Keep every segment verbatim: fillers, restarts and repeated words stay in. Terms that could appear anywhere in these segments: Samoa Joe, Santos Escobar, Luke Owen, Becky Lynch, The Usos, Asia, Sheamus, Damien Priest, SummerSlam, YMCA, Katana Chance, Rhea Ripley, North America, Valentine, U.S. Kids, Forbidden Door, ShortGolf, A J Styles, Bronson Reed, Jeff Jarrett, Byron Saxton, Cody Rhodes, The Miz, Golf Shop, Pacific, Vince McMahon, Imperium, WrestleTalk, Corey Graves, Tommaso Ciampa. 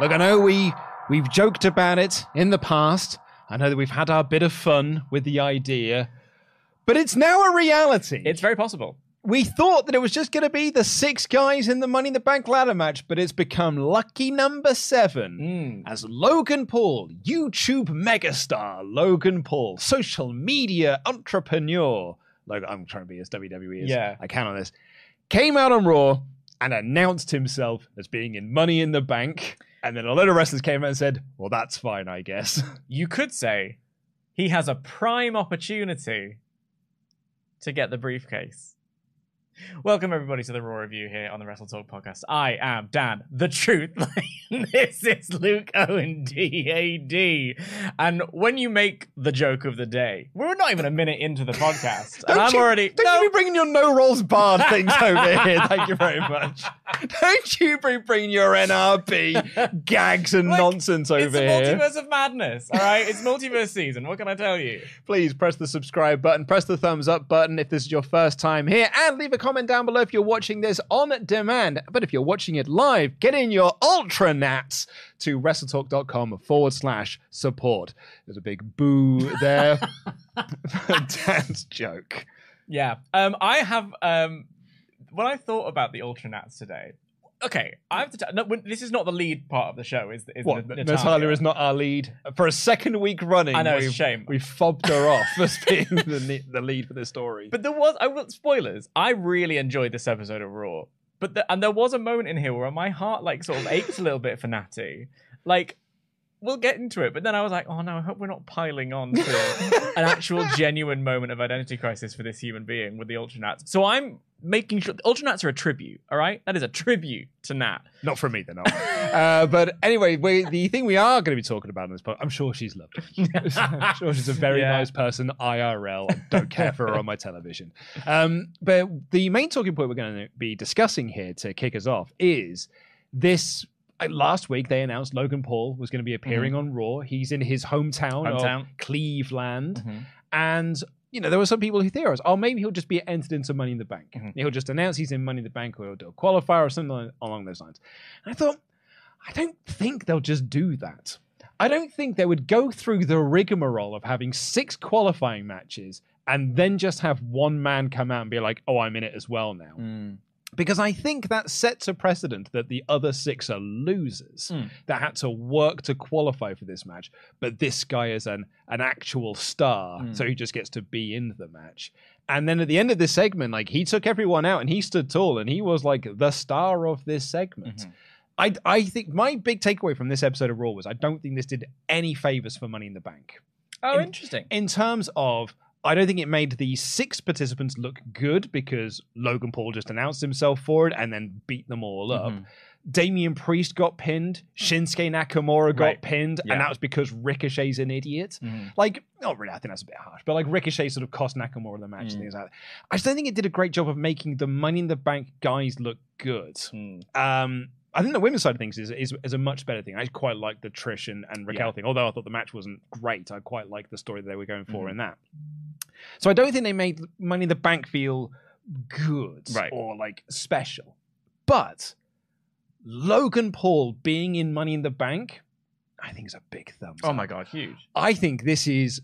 Look, I know we, we've joked about it in the past. I know that we've had our bit of fun with the idea, but it's now a reality. It's very possible. We thought that it was just going to be the six guys in the Money in the Bank ladder match, but it's become lucky number seven mm. as Logan Paul, YouTube megastar Logan Paul, social media entrepreneur. Logan, I'm trying to be as W W E as yeah. I can on this. Came out on Raw and announced himself as being in Money in the Bank. And then a load of wrestlers came out and said, well, that's fine, I guess. You could say he has a prime opportunity to get the briefcase. Welcome, everybody, to the Raw Review here on the WrestleTalk podcast. I am Dan, the Truth. This is Luke Owen, D A D. And when you make the joke of the day, we're not even a minute into the podcast. and I'm you, already... Don't no. you be bringing your no-rolls-barred things over here. Thank you very much. Don't you be bringing your N R B gags and Look, nonsense over here. It's a multiverse here. Of madness, all right? It's multiverse season. What can I tell you? Please press the subscribe button. Press the thumbs up button if this is your first time here. And leave a comment. Comment down below if you're watching this on demand. But if you're watching it live, get in your ultra nats to WrestleTalk.com forward slash support. There's a big boo there. Dan's joke. Yeah. Um, I have, um, when I thought about the ultra nats today, okay, I have to. T- no, this is not the lead part of the show. Is, is what? Natalya. Natalya is not our lead for a second week running. I know, it's a shame. We fobbed her off as being the, the lead for this story. But there was. I will spoilers. I really enjoyed this episode of Raw. But the, and there was a moment in here where my heart like sort of ached a little bit for Natty. Like, we'll get into it. But then I was like, oh no, I hope we're not piling on to an actual genuine moment of identity crisis for this human being with the Ultra Nats. So I'm. Making sure the Ultra Nats are a tribute, all right? That is a tribute to Nat. Not from me, they're not. uh, but anyway, we, the thing we are going to be talking about on this podcast, I'm sure she's lovely. I'm sure she's a very yeah. nice person, I R L. I don't care for her on my television. Um, but the main talking point we're going to be discussing here to kick us off is this. Last week, they announced Logan Paul was going to be appearing mm-hmm. on Raw. He's in his hometown, hometown. of Cleveland. Mm-hmm. And you know, there were some people who theorized, oh, maybe he'll just be entered into Money in the Bank. Mm-hmm. He'll just announce he's in Money in the Bank, or he'll do a qualifier or something along those lines. And I thought, I don't think they'll just do that. I don't think they would go through the rigmarole of having six qualifying matches and then just have one man come out and be like, oh, I'm in it as well now. Mm. Because I think that sets a precedent that the other six are losers mm. that had to work to qualify for this match. But this guy is an, an actual star, mm. so he just gets to be in the match. And then at the end of this segment, like, he took everyone out and he stood tall and he was like the star of this segment. Mm-hmm. I, I think my big takeaway from this episode of Raw was I don't think this did any favors for Money in the Bank. Oh, in, interesting. In terms of, I don't think it made the six participants look good because Logan Paul just announced himself for it and then beat them all up. Mm-hmm. Damien Priest got pinned. Shinsuke Nakamura got right. pinned. Yeah. And that was because Ricochet's an idiot. Mm-hmm. Like, not really. I think that's a bit harsh. But like, Ricochet sort of cost Nakamura the match mm-hmm. and things like that. I just don't think it did a great job of making the Money in the Bank guys look good. Mm. Um, I think the women's side of things is, is is a much better thing. I quite like the Trish and, and Raquel yeah. thing. Although I thought the match wasn't great, I quite like the story that they were going for mm-hmm. in that. So I don't think they made Money in the Bank feel good right. or like special. But Logan Paul being in Money in the Bank, I think is a big thumbs up. Oh my God, huge. I think this is...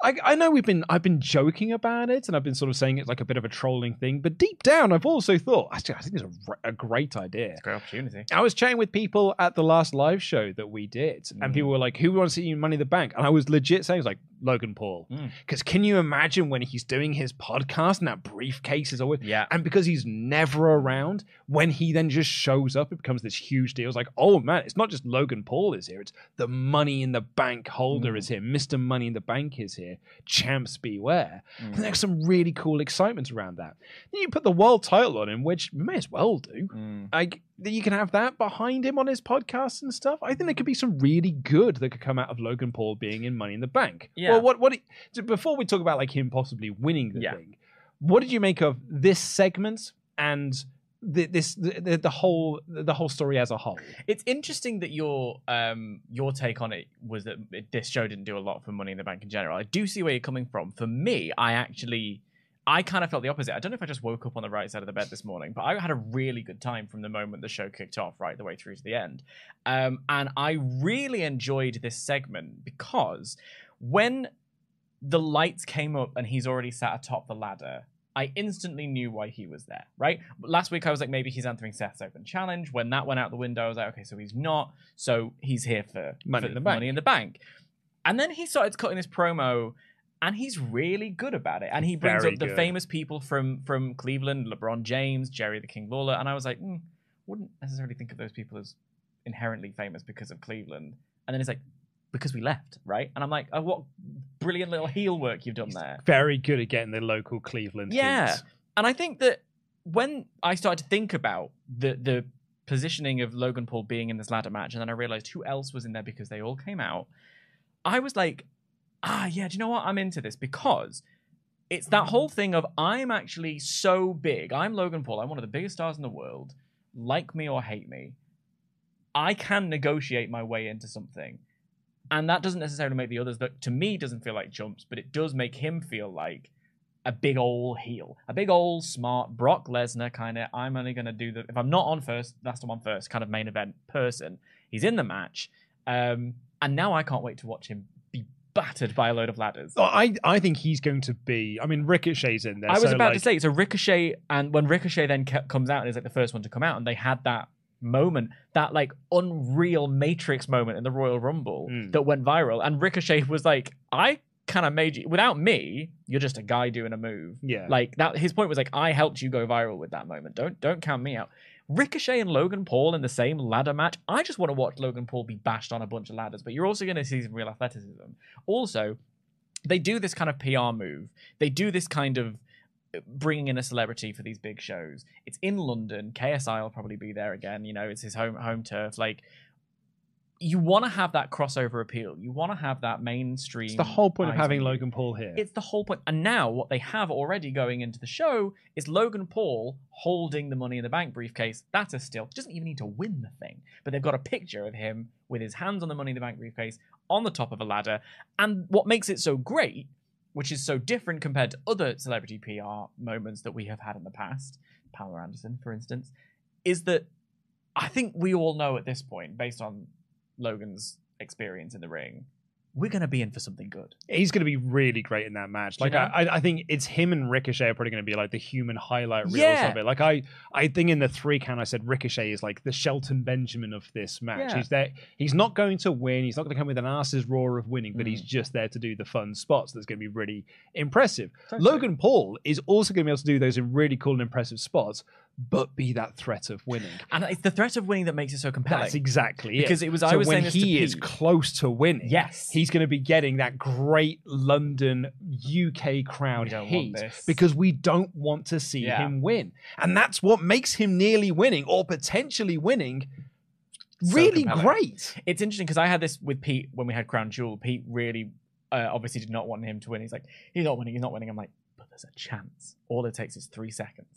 I, I know we've been I've been joking about it and I've been sort of saying it's like a bit of a trolling thing, but deep down I've also thought actually, I think it's a, a great idea. It's a great opportunity. I was chatting with people at the last live show that we did, mm. and people were like, "Who wants to see Money in the Bank?" And I was legit saying, "It was like Logan Paul," because mm. can you imagine when he's doing his podcast and that briefcase is always yeah, and because he's never around, when he then just shows up, it becomes this huge deal. It's like, oh man, it's not just Logan Paul is here; it's the Money in the Bank holder mm. is here, Mister Money in the Bank is here. Champs beware. Mm. And there's some really cool excitement around that. Then you put the world title on him, which you may as well do. Mm. Like you can have that behind him on his podcast and stuff. I think there could be some really good that could come out of Logan Paul being in Money in the Bank. Yeah. Well, what what before we talk about like him possibly winning the yeah. thing, what did you make of this segment and the, this the, the whole the whole story as a whole? It's interesting that your um your take on it was that it, this show didn't do a lot for Money in the Bank in general. I do see where you're coming from. For me, I actually I kind of felt the opposite. I don't know if I just woke up on the right side of the bed this morning, but I had a really good time from the moment the show kicked off right the way through to the end. Um, and I really enjoyed this segment because when the lights came up and he's already sat atop the ladder, I instantly knew why he was there, right? Last week, I was like, maybe he's answering Seth's open challenge. When that went out the window, I was like, okay, so he's not. So he's here for Money, for in, the money in the Bank. And then he started cutting this promo, and he's really good about it. And he brings Very up the good. famous people from, from Cleveland, LeBron James, Jerry the King Lawler. And I was like, mm, wouldn't necessarily think of those people as inherently famous because of Cleveland. And then he's like, because we left, right? And I'm like, oh, what brilliant little heel work you've done He's there. Very good at getting the local Cleveland Yeah, heat. And I think that when I started to think about the the positioning of Logan Paul being in this ladder match, and then I realized who else was in there because they all came out, I was like, ah, yeah, do you know what? I'm into this because it's that whole thing of I'm actually so big. I'm Logan Paul. I'm one of the biggest stars in the world. Like me or hate me, I can negotiate my way into something. And that doesn't necessarily make the others, that to me doesn't feel like chumps, but it does make him feel like a big old heel. A big old smart Brock Lesnar kind of, I'm only going to do the, if I'm not on first, that's the one first kind of main event person. He's in the match. Um, and now I can't wait to watch him be battered by a load of ladders. Oh, I, I think he's going to be, I mean, Ricochet's in there. I was so about like... to say, so Ricochet, and when Ricochet then kept, comes out and is like the first one to come out, and they had that moment, that like unreal Matrix moment in the Royal Rumble mm. that went viral, and Ricochet was like, I kind of made you, without me you're just a guy doing a move. Yeah, like that, his point was like, I helped you go viral with that moment, don't don't count me out. Ricochet and Logan Paul in the same ladder match, I just want to watch Logan Paul be bashed on a bunch of ladders, but you're also going to see some real athleticism. Also, they do this kind of P R move, they do this kind of bringing in a celebrity for these big shows. It's in London. K S I will probably be there again. You know, it's his home home turf. Like, you want to have that crossover appeal. You want to have that mainstream. It's the whole point item. of having Logan Paul here. It's the whole point. And now what they have already going into the show is Logan Paul holding the Money in the Bank briefcase. That's a still. He doesn't even need to win the thing. But they've got a picture of him with his hands on the Money in the Bank briefcase on the top of a ladder. And what makes it so great, which is so different compared to other celebrity P R moments that we have had in the past, Pamela Anderson, for instance, is that I think we all know at this point, based on Logan's experience in the ring, we're going to be in for something good. He's going to be really great in that match. Like, you know? I, I think it's him and Ricochet are probably going to be like the human highlight reels yeah. of it. Like, I, I think in the three count, I said Ricochet is like the Shelton Benjamin of this match. Yeah. He's there. He's not going to win. He's not going to come with an ass's roar of winning, but mm. he's just there to do the fun spots. That's going to be really impressive. Totally. Logan Paul is also going to be able to do those in really cool and impressive spots, but be that threat of winning. And it's the threat of winning that makes it so compelling. That's exactly it. Because it was, so I was when saying this he to is Pete, close to winning, yes, he's going to be getting that great London U K crowd heat because we don't want to see yeah. him win. And that's what makes him nearly winning or potentially winning so really compelling. Great. It's interesting because I had this with Pete when we had Crown Jewel. Pete really uh, obviously did not want him to win. He's like, he's not winning, he's not winning. I'm like, but there's a chance. All it takes is three seconds.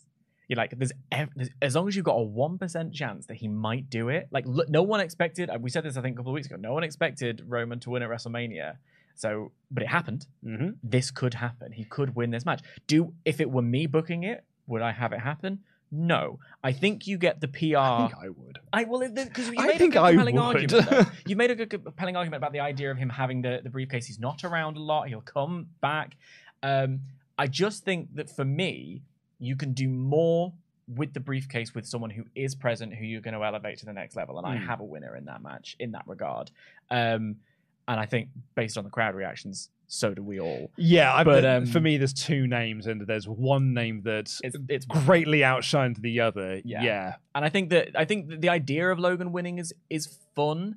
You're like, there's, there's as long as you've got a one percent chance that he might do it. Like, look, no one expected. We said this, I think, a couple of weeks ago. No one expected Roman to win at WrestleMania. So, but it happened. Mm-hmm. This could happen. He could win this match. Do if it were me booking it, would I have it happen? No, I think you get the P R. I think I would. I well, because you made a good compelling argument. You made a good compelling argument about the idea of him having the the briefcase. He's not around a lot. He'll come back. Um, I just think that for me, you can do more with the briefcase with someone who is present, who you're going to elevate to the next level. And mm. I have a winner in that match in that regard. Um, and I think based on the crowd reactions, so do we all. Yeah, but um, for me, there's two names, and there's one name that's it's, it's greatly outshined the other. Yeah. yeah, and I think that I think that the idea of Logan winning is is fun,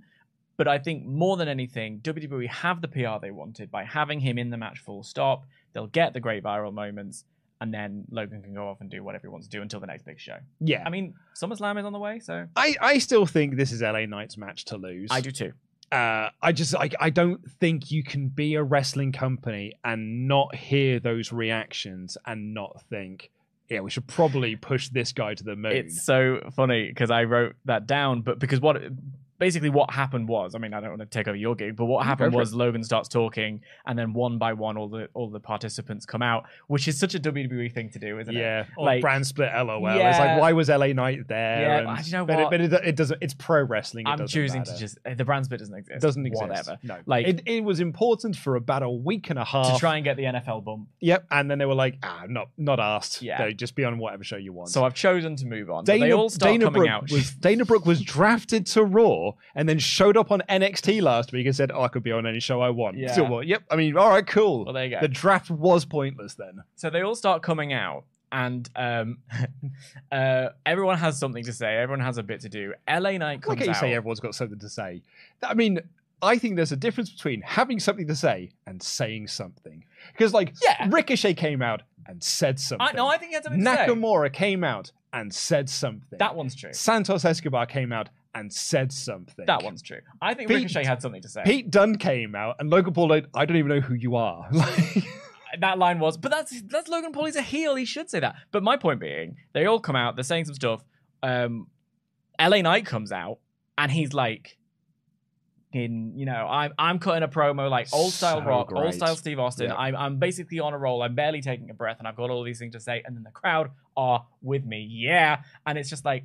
but I think more than anything, W W E have the P R they wanted by having him in the match. Full stop. They'll get the great viral moments, and then Logan can go off and do whatever he wants to do until the next big show. Yeah, I mean, SummerSlam is on the way, so I I still think this is L A Knight's match to lose. I do too. Uh, I just I, I don't think you can be a wrestling company and not hear those reactions and not think, yeah, we should probably push this guy to the moon. It's so funny because I wrote that down, but because what basically what happened was, I mean, I don't want to take over your gig, but what happened was Logan starts talking, and then one by one, all the all the participants come out, which is such a W W E thing to do, isn't yeah. it? Or like, brand split, LOL. Yeah. It's like, why was L A Knight there? Yeah, and, but you know what? But it, but it, it doesn't. It's pro wrestling. It I'm choosing matter. to just the brand split doesn't exist. Doesn't exist. Whatever. No. Like it, it was important for about a week and a half to try and get the N F L bump. Yep. And then they were like, ah, not not asked. Yeah. So just be on whatever show you want. So I've chosen to move on. Dana, they all start Dana coming Brooke out. Was, Dana Brooke was drafted to Raw. And then showed up on N X T last week and said, oh, I could be on any show I want. Yeah. So, well, yep. I mean, all right, cool. Well, there you go. The draft was pointless then. So they all start coming out, and um, uh, everyone has something to say. Everyone has a bit to do. L A Knight comes out. Like you say, everyone's got something to say. I mean, I think there's a difference between having something to say and saying something. Because, like, yeah. Ricochet came out and said something. I, no, I think he had something to say. Nakamura came out and said something. That one's true. Santos Escobar came out and said something. That one's true. I think Pete, Ricochet had something to say. Pete Dunne came out, and Logan Paul, like, I don't even know who you are. Like, that line was, but that's that's Logan Paul. He's a heel. He should say that. But my point being, they all come out. They're saying some stuff. Um, L A Knight comes out, and he's like, in you know, I'm I'm cutting a promo like old style so rock, great. old style Steve Austin. Yeah. I'm I'm basically on a roll. I'm barely taking a breath, and I've got all these things to say. And then the crowd are with me. Yeah, and it's just like,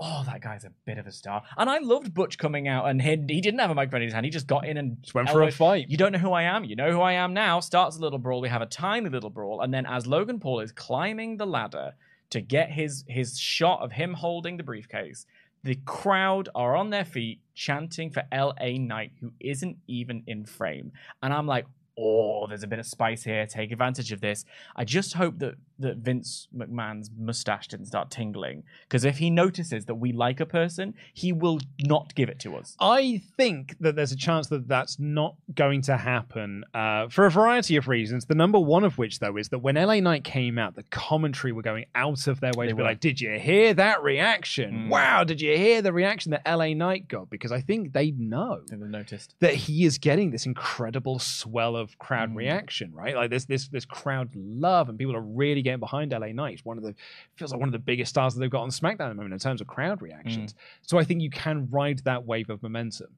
oh, that guy's a bit of a star. And I loved Butch coming out, and he, he didn't have a microphone in his hand. He just got in and just went elbowed. for a fight. You don't know who I am. You know who I am now. Starts a little brawl. They have a tiny little brawl. And then as Logan Paul is climbing the ladder to get his, his shot of him holding the briefcase, the crowd are on their feet chanting for L A Knight, who isn't even in frame. And I'm like, oh, there's a bit of spice here. Take advantage of this. I just hope that, that Vince McMahon's mustache didn't start tingling. Because if he notices that we like a person, he will not give it to us. I think that there's a chance that that's not going to happen uh, for a variety of reasons. The number one of which, though, is that when L A Knight came out, the commentary were going out of their way they to be were. like, did you hear that reaction? Mm. Wow, did you hear the reaction that L A Knight got? Because I think they know they noticed. that he is getting this incredible swell of Of crowd mm. reaction, right? Like this, this, this crowd love, and people are really getting behind L A Knight. One of the feels like one of the biggest stars that they've got on SmackDown at the moment in terms of crowd reactions. Mm. So I think you can ride that wave of momentum.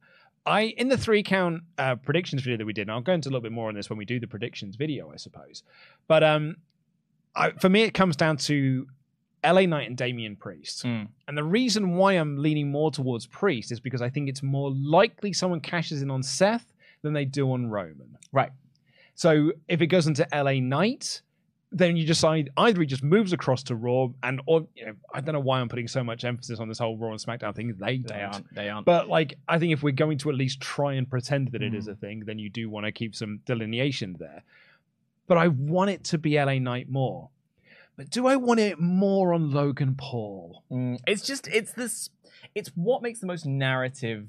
I in the three count uh, predictions video that we did, and I'll go into a little bit more on this when we do the predictions video, I suppose. But um, I, for me, it comes down to L A Knight and Damien Priest. Mm. And the reason why I'm leaning more towards Priest is because I think it's more likely someone cashes in on Seth than they do on Roman. Right. So if it goes into L A Knight, then you decide either he just moves across to Raw, and or you know, I don't know why I'm putting so much emphasis on this whole Raw and SmackDown thing. They don't. They aren't. They aren't. But like, I think if we're going to at least try and pretend that it mm. is a thing, then you do want to keep some delineation there. But I want it to be L A Knight more. But do I want it more on Logan Paul? Mm. It's just it's this. It's what makes the most narrative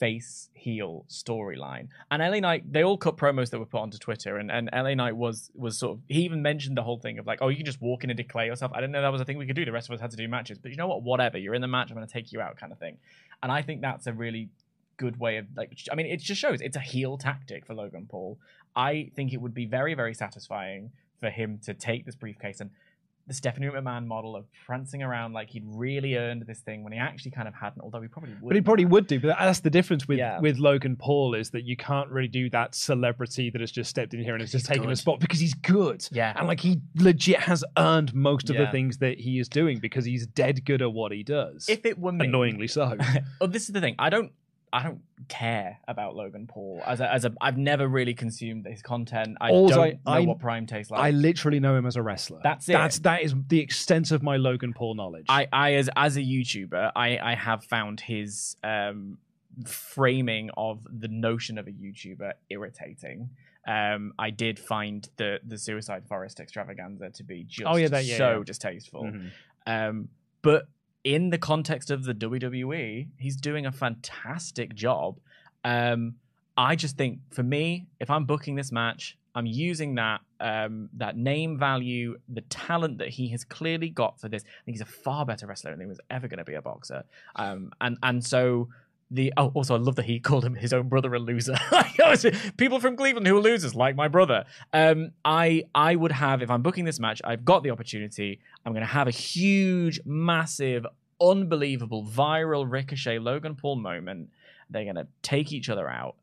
face heel storyline. And L A Knight, they all cut promos that were put onto Twitter, and, and L A Knight was was sort of, he even mentioned the whole thing of like, oh, you can just walk in and declare yourself. I didn't know that was a thing we could do. The rest of us had to do matches, but you know what, whatever, you're in the match, I'm going to take you out, kind of thing. And I think that's a really good way of like, I mean, it just shows it's a heel tactic for Logan Paul. I think it would be very, very satisfying for him to take this briefcase and the Stephanie McMahon model of prancing around like he'd really earned this thing when he actually kind of hadn't, although he probably would. But he probably would do. But that's the difference with, yeah. with Logan Paul, is that you can't really do that celebrity that has just stepped in here and has just taken a spot, because he's good. Yeah. And like he legit has earned most of yeah. the things that he is doing, because he's dead good at what he does. If it were me. Annoyingly so. Oh, this is the thing. I don't I don't care about Logan Paul. As a, as a, I've never really consumed his content. I also, don't know I, what Prime tastes like. I literally know him as a wrestler. That's it. That's, that is the extent of my Logan Paul knowledge. I, I as as a YouTuber, I, I have found his um, framing of the notion of a YouTuber irritating. Um, I did find the the Suicide Forest extravaganza to be just oh, yeah, that, yeah, so yeah. distasteful. Mm-hmm. Um, but in the context of the W W E, he's doing a fantastic job. Um, I just think, for me, if I'm booking this match, I'm using that um, that name value, the talent that he has clearly got for this. I think he's a far better wrestler than he was ever going to be a boxer. Um, and and so the oh, also I love that he called him his own brother a loser. People from Cleveland who are losers, like my brother. Um, I I would have, if I'm booking this match, I've got the opportunity. I'm going to have a huge, massive, unbelievable, viral Ricochet Logan Paul moment. They're going to take each other out.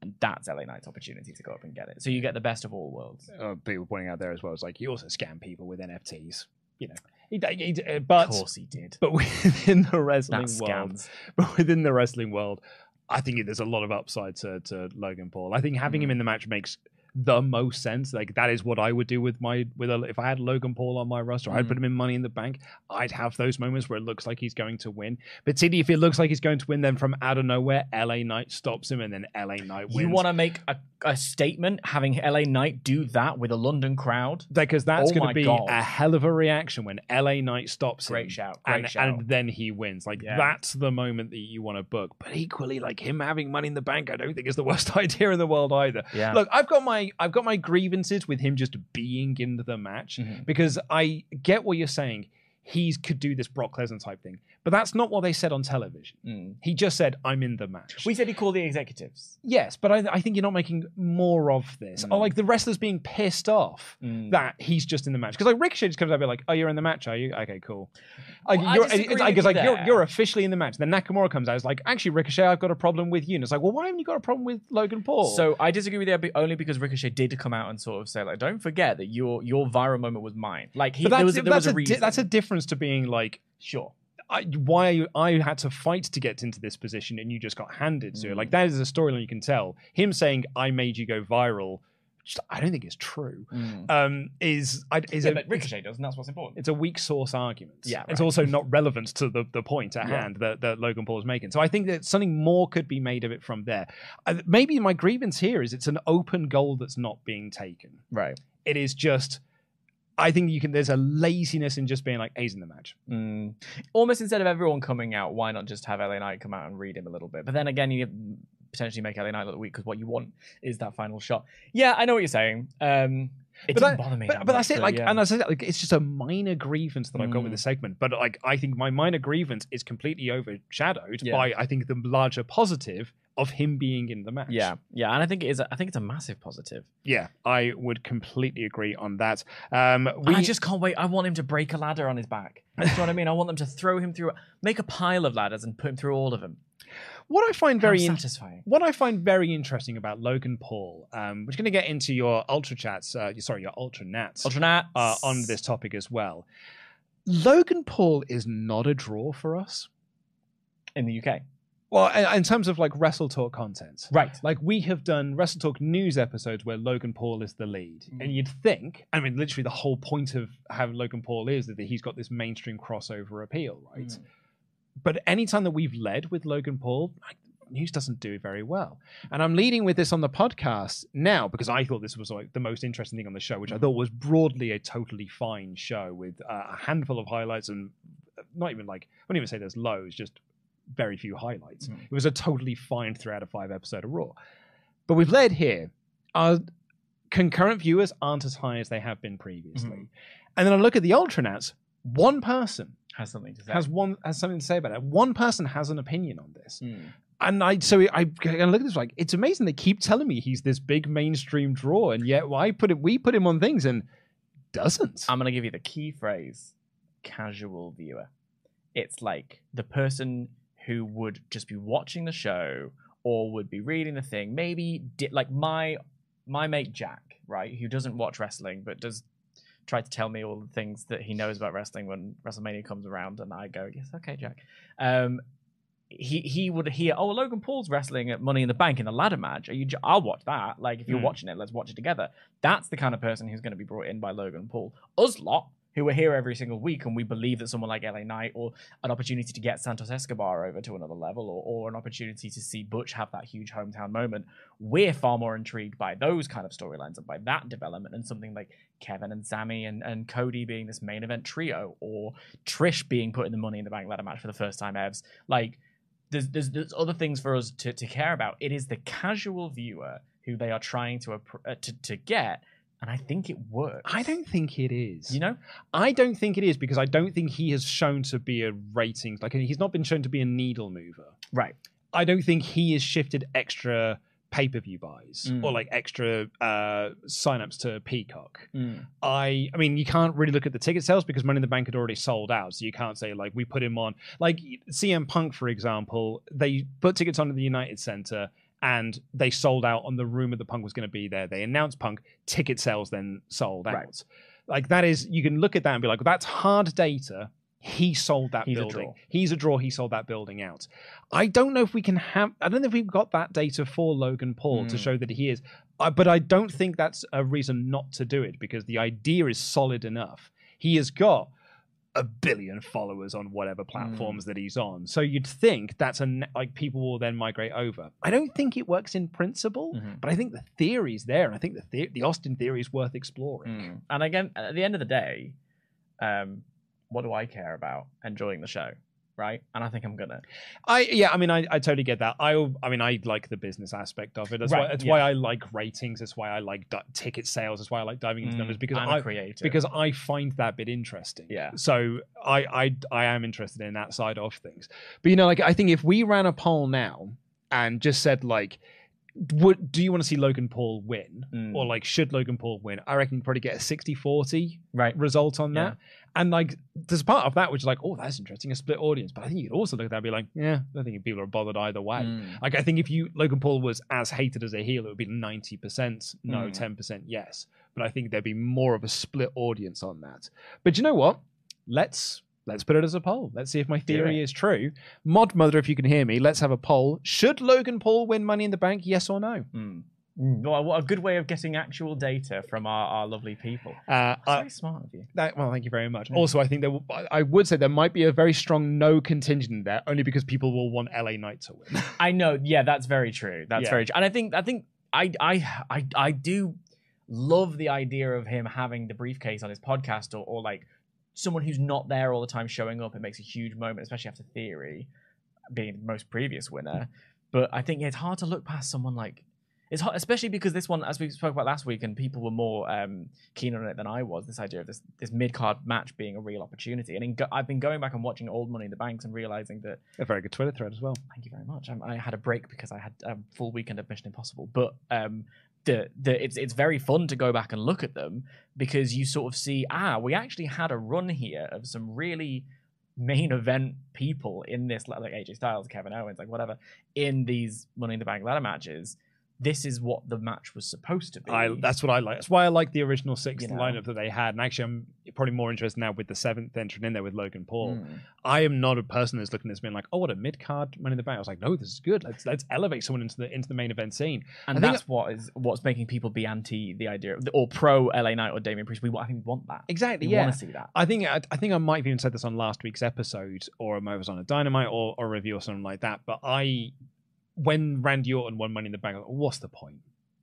And that's L A Knight's opportunity to go up and get it. So you get the best of all worlds. Uh, people pointing out there as well, it's like, you also scam people with N F Ts. You know, he, he, he, but, of course he did. But within the wrestling that world, scams. but within the wrestling world, I think there's a lot of upside to, to Logan Paul. I think having mm. him in the match makes the most sense. Like, that is what I would do with my with a, if I had Logan Paul on my roster. mm. I'd put him in Money in the Bank. I'd have those moments where it looks like he's going to win, particularly if it looks like he's going to win, then from out of nowhere L A Knight stops him and then L A Knight wins. You want to make a, a statement, having L A Knight do that with a London crowd, because that's oh going to be God. a hell of a reaction when L A Knight stops great him shout, great and, shout. and then he wins. Like, yeah. that's the moment that you want to book. But equally, like, him having Money in the Bank, I don't think is the worst idea in the world either. yeah. Look, I've got my I've got my grievances with him just being in the match, mm-hmm. because I get what you're saying. He could do this Brock Lesnar type thing, but that's not what they said on television. Mm. He just said, I'm in the match. We said he called the executives. Yes, but I, I think you're not making more of this. Mm. Or like the wrestlers being pissed off mm. that he's just in the match. Because like Ricochet just comes out and be like, oh, you're in the match, are you? Okay, cool. Well, like, I you're, disagree it's, I guess, with like, you you're, you're officially in the match. Then Nakamura comes out. It's like, actually, Ricochet, I've got a problem with you. And it's like, well, why haven't you got a problem with Logan Paul? So I disagree with that only because Ricochet did come out and sort of say, like, don't forget that your your viral moment was mine. Like, he, there was, there was a, a reason. Di- that's a different to being like, sure, I, why you, I had to fight to get into this position and you just got handed to it. Mm. Like, that is a storyline you can tell. Him saying, I made you go viral, which I don't think is true. Mm. Um, is I, is yeah, a, but Ricochet does, and that's what's important. It's a weak source argument. Yeah, right. It's also not relevant to the, the point at yeah. hand that, that Logan Paul is making. So I think that something more could be made of it from there. Uh, maybe my grievance here is it's an open goal that's not being taken. Right. It is just... I think you can. There's a laziness in just being like, A's in the match. Mm. Almost instead of everyone coming out, why not just have L A Knight come out and read him a little bit? But then again, you potentially make L A Knight look weak because what you want is that final shot. Yeah, I know what you're saying. Um, it doesn't bother me. But, that but much, that's it. Like, yeah. and I said, like, it's just a minor grievance that mm. I've got with the segment. But like, I think my minor grievance is completely overshadowed yeah. by, I think, the larger positive of him being in the match. Yeah, yeah, and I think it is. A, I think it's a massive positive. Yeah, I would completely agree on that. Um, we... I just can't wait. I want him to break a ladder on his back. You know what I mean? I want them to throw him through, make a pile of ladders and put him through all of them. What I find very in- satisfying. What I find very interesting about Logan Paul, um, we're going to get into your ultra chats. Uh, sorry, your ultra nats. Ultra nats uh, on this topic as well. Logan Paul is not a draw for us in the U K. Well, in terms of like WrestleTalk content. Right. Like, we have done WrestleTalk news episodes where Logan Paul is the lead. Mm. And you'd think, I mean, literally the whole point of having Logan Paul is that he's got this mainstream crossover appeal, right? Mm. But anytime that we've led with Logan Paul, like, news doesn't do very well. And I'm leading with this on the podcast now because I thought this was like the most interesting thing on the show, which mm. I thought was broadly a totally fine show with uh, a handful of highlights and not even like, I wouldn't even say there's lows, just very few highlights. Mm. It was a totally fine three out of five episode of Raw. But we've led here. Our concurrent viewers aren't as high as they have been previously. Mm-hmm. And then I look at the Ultranauts. One person has something to say. Has one has something to say about it. One person has an opinion on this. Mm. And I so I, I look at this like, it's amazing they keep telling me he's this big mainstream draw, and yet well, I put it we put him on things and Dozens. I'm going to give you the key phrase, casual viewer. It's like the person who would just be watching the show or would be reading the thing. Maybe did, like my my mate Jack, right, who doesn't watch wrestling but does try to tell me all the things that he knows about wrestling when WrestleMania comes around, and I go, yes, okay, Jack. Um, he he would hear, oh, Logan Paul's wrestling at Money in the Bank in the ladder match. Are you? J- I'll watch that. Like, if you're mm. watching it, let's watch it together. That's the kind of person who's going to be brought in by Logan Paul. Us lot, who are here every single week, and we believe that someone like L A Knight, or an opportunity to get Santos Escobar over to another level, or, or an opportunity to see Butch have that huge hometown moment, we're far more intrigued by those kind of storylines and by that development, and something like Kevin and Sammy and, and Cody being this main event trio, or Trish being put in the Money in the Bank ladder match for the first time evs. Like, there's, there's, there's other things for us to, to care about. It is the casual viewer who they are trying to, uh, to, to get, and I think it works. I don't think it is. You know? I don't think it is, because I don't think he has shown to be a ratings... Like, he's not been shown to be a needle mover. Right. I don't think he has shifted extra pay-per-view buys mm. or, like, extra uh, sign-ups to Peacock. Mm. I I mean, you can't really look at the ticket sales because Money in the Bank had already sold out, so you can't say, like, we put him on... Like, C M Punk, for example, they put tickets onto the United Center, and they sold out on the rumor that Punk was going to be there. They announced Punk, ticket sales then sold out. Right. Like, that is, you can look at that and be like, well, that's hard data. He sold that He's building. A He's a draw. He sold that building out. I don't know if we can have, I don't know if we've got that data for Logan Paul mm. to show that he is, uh, but I don't think that's a reason not to do it, because the idea is solid enough. He has got a billion followers on whatever platforms mm. that he's on. So you'd think that's a ne- like people will then migrate over. I don't think it works in principle, mm-hmm. but I think the theory's there. And I think the the-, the Austin theory is worth exploring. Mm. And again, at the end of the day, um, what do I care about? Enjoying the show, right? And I think I'm gonna. I yeah, I mean, I, I totally get that. I I mean, I like the business aspect of it. That's right, why that's yeah. why I like ratings. That's why I like di- ticket sales. That's why I like diving into mm, numbers, because I'm I creative. because I find that bit interesting. Yeah. So I, I I am interested in that side of things. But you know, like, I think if we ran a poll now and just said, like, would do you want to see Logan Paul win mm. or like should Logan Paul win? I reckon you probably get a sixty forty right. result on yeah. that. And like, there's part of that which is like, oh, that's interesting, a split audience. But I think you'd also look at that and be like, yeah, I don't think people are bothered either way. Mm. Like, I think if you Logan Paul was as hated as a heel, it would be ninety percent no, mm. ten percent yes. But I think there'd be more of a split audience on that. But you know what? Let's let's put it as a poll. Let's see if my theory yeah. is true. Mod Mother, if you can hear me, let's have a poll. Should Logan Paul win Money in the Bank? Yes or no? Mm. Well, what a good way of getting actual data from our, our lovely people. Uh, That's very uh, smart of you. That, well, thank you very much. Mm. Also, I think there will, I would say there might be a very strong no contingent there, only because people will want L A Knight to win. I know. Yeah, that's very true. That's yeah. very true. And I think I think I I I I do love the idea of him having the briefcase on his podcast, or or like someone who's not there all the time showing up. It makes a huge moment, especially after Theory being the most previous winner. But I think yeah, it's hard to look past someone like. It's hot, especially because this one, as we spoke about last week, and people were more um, keen on it than I was, this idea of this, this mid-card match being a real opportunity. And in go- I've been going back and watching old Money in the Banks and realising that... A very good Twitter thread as well. Thank you very much. I'm, I had a break because I had a full weekend of Mission Impossible. But um, the, the, it's, it's very fun to go back and look at them, because you sort of see, ah, we actually had a run here of some really... main event people in this, like A J Styles, Kevin Owens, like whatever, in these Money in the Bank ladder matches. This is what the match was supposed to be. I, that's what I like. That's why I like the original sixth you know. lineup that they had. And actually, I'm probably more interested now with the seventh entering in there with Logan Paul. Mm. I am not a person that's looking at this being like, oh, what a mid-card Money in the Bank. I was like, no, this is good. Let's let's elevate someone into the into the main event scene. And I that's think, what is what's making people be anti the idea of, or pro L A Knight or Damien Priest. We I think we want that. Exactly. We yeah. want to see that. I think I, I think I might have even said this on last week's episode, or I was on a Dynamite or, or a review or something like that. But I. When Randy Orton won Money in the Bank, like, what's the point?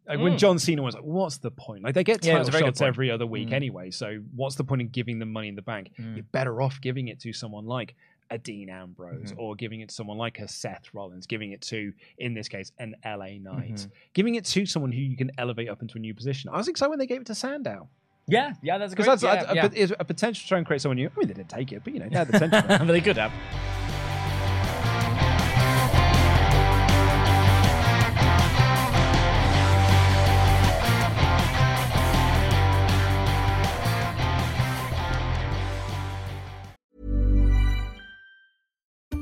Like, mm. When John Cena was like, what's the point? Like, they get title yeah, shots every other week mm. anyway, so what's the point in giving them Money in the Bank? Mm. You're better off giving it to someone like a Dean Ambrose, mm-hmm. or giving it to someone like a Seth Rollins, giving it to, in this case, an L A Knight, mm-hmm. giving it to someone who you can elevate up into a new position. I was excited when they gave it to Sandow. Yeah, yeah, that's a great. Because that's yeah, a, yeah. A, a, a potential to try and create someone new. I mean, they didn't take it, but you know, they had the potential. But they could have.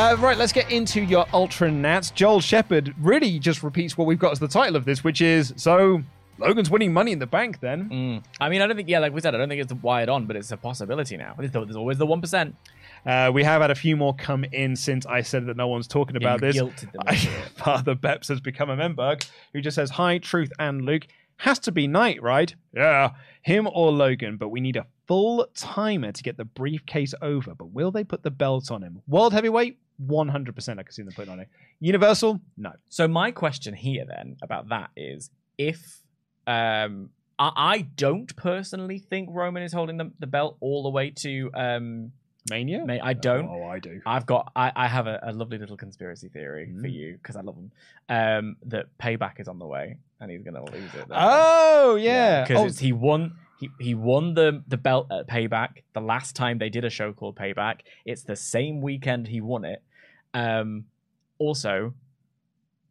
Uh, right, let's get into your Ultra Nats. Joel Shepherd really just repeats what we've got as the title of this, which is, so, Logan's winning Money in the Bank then. Mm. I mean, I don't think, yeah, like we said, I don't think it's wired on, but it's a possibility now. There's always the one percent. Uh, we have had a few more come in since I said that no one's talking about this. I, Father Beps has become a member who just says, hi, Truth and Luke. Has to be Knight, right? Yeah, him or Logan, but we need a full-timer to get the briefcase over. But will they put the belt on him? World heavyweight? one hundred percent I can see them putting on it. Universal? No. So my question here then about that is, if um, I, I don't personally think Roman is holding the, the belt all the way to um, Mania. Ma- I don't. Oh, I do. I've got. I, I have a, a lovely little conspiracy theory mm. for you because I love them. Um, that Payback is on the way and he's going to lose it. Oh yeah, because yeah, oh. it's he won. He he won the, the belt at Payback the last time they did a show called Payback. It's the same weekend he won it. Um, also,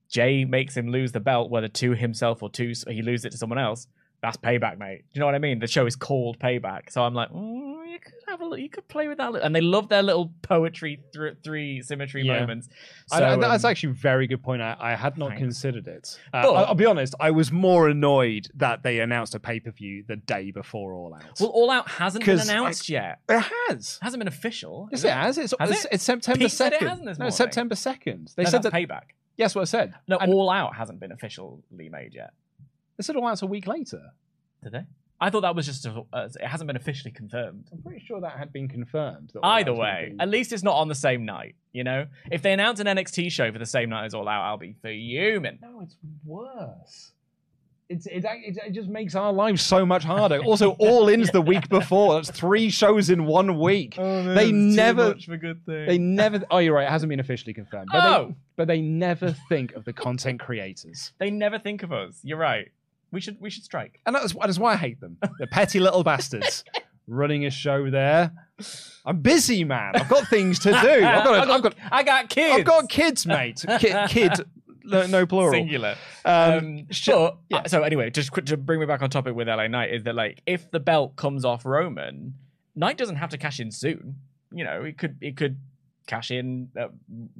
Jay makes him lose the belt, whether to himself or to he loses it to someone else. That's Payback, mate. Do you know what I mean? The show is called Payback, so I'm like, mm, you could have a look, you could play with that. And they love their little poetry th- three symmetry yeah. moments. So, I, I, that's um, actually a very good point. I, I had not thanks. considered it. Uh, but, I'll be honest, I was more annoyed that they announced a pay per view the day before All Out. Well, All Out hasn't been announced I, yet. It has. It hasn't been official. Yes, it, it has. It's, has it's, it? it's September Pete second. Said it hasn't this no, September second. They no, said that Payback. Yes, what I said. No, and, All Out hasn't been officially made yet. They said All Out's a week later. Did they? I thought that was just... A, uh, it hasn't been officially confirmed. I'm pretty sure that had been confirmed. Either way, at least it's not on the same night, you know? If they announce an N X T show for the same night as All Out, I'll be fuming. No, it's worse. It's it, it, it just makes our lives so much harder. Also, All In's the week before. That's three shows in one week. Oh, man, they never. Too much of a good thing. They never. Oh, you're right. It hasn't been officially confirmed. But oh, they, but they never think of the content creators. They never think of us. You're right. We should we should strike. And that's, that's why I hate them. They're petty little bastards. Running a show there. I'm busy, man. I've got things to do. I've got, a, I've got, I've got I got kids. I've got kids, mate. Kid, kid. No, no plural. Singular. Um, um, sh- but, yeah. So anyway, just quick to bring me back on topic with L A Knight is that, like, if the belt comes off Roman, Knight doesn't have to cash in soon. You know, it could it could cash in uh,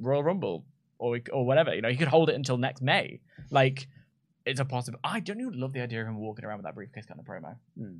Royal Rumble or or whatever. You know, he could hold it until next May. Like, it's a possible. I don't even love the idea of him walking around with that briefcase cutting the promo. Mm.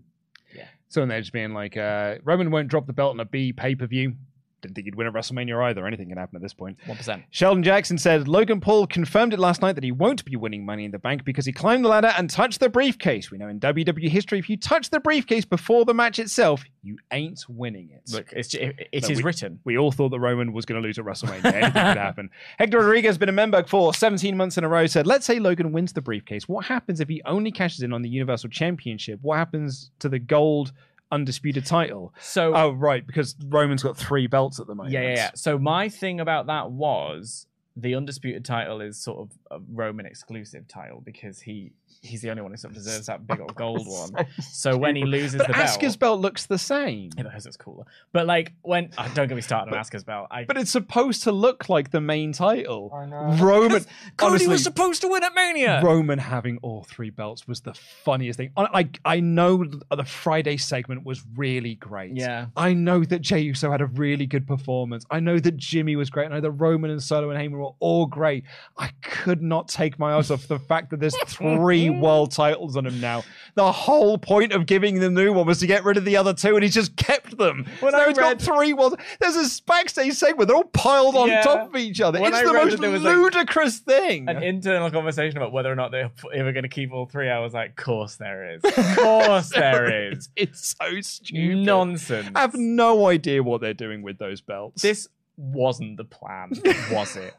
Yeah. So and they're just being like, uh, Roman won't drop the belt on a B pay per view. didn't think he'd win at WrestleMania either. Anything can happen at this point. one percent. Sheldon Jackson said, Logan Paul confirmed it last night that he won't be winning Money in the Bank because he climbed the ladder and touched the briefcase. We know in W W E history, if you touch the briefcase before the match itself, you ain't winning it. Look, it's, it, it no, is we, written. We all thought that Roman was going to lose at WrestleMania. Anything could happen. Hector Rodriguez has been a member for seventeen months in a row. Said, let's say Logan wins the briefcase. What happens if he only cashes in on the Universal Championship? What happens to the gold undisputed title? So oh right, because Roman's got three belts at the moment. Yeah, yeah, yeah. So my thing about that was the undisputed title is sort of a Roman exclusive title because he he's the only one who sort of deserves that big old gold one. So when he loses but the belt, Asuka's belt looks the same. Yeah, hers is cooler. But like when oh, don't get me started on Asuka's belt. I, but it's supposed to look like the main title. I know. Roman Cody honestly, was supposed to win at Mania. Roman having all three belts was the funniest thing. I I, I know the Friday segment was really great. Yeah. I know that Jey Uso had a really good performance. I know that Jimmy was great. I know that Roman and Solo and Heyman were all great. I could not take my eyes off the fact that there's three world titles on him now. The whole point of giving the new one was to get rid of the other two, and he just kept them. When so I he's read, got three world. There's a backstage segment; they're all piled on yeah. top of each other. When it's I the most ludicrous like, thing. An internal conversation about whether or not they're ever going to keep all three. I was like, "Course there is. Of course there is. It's so stupid. Nonsense. I have no idea what they're doing with those belts. This wasn't the plan, was it?"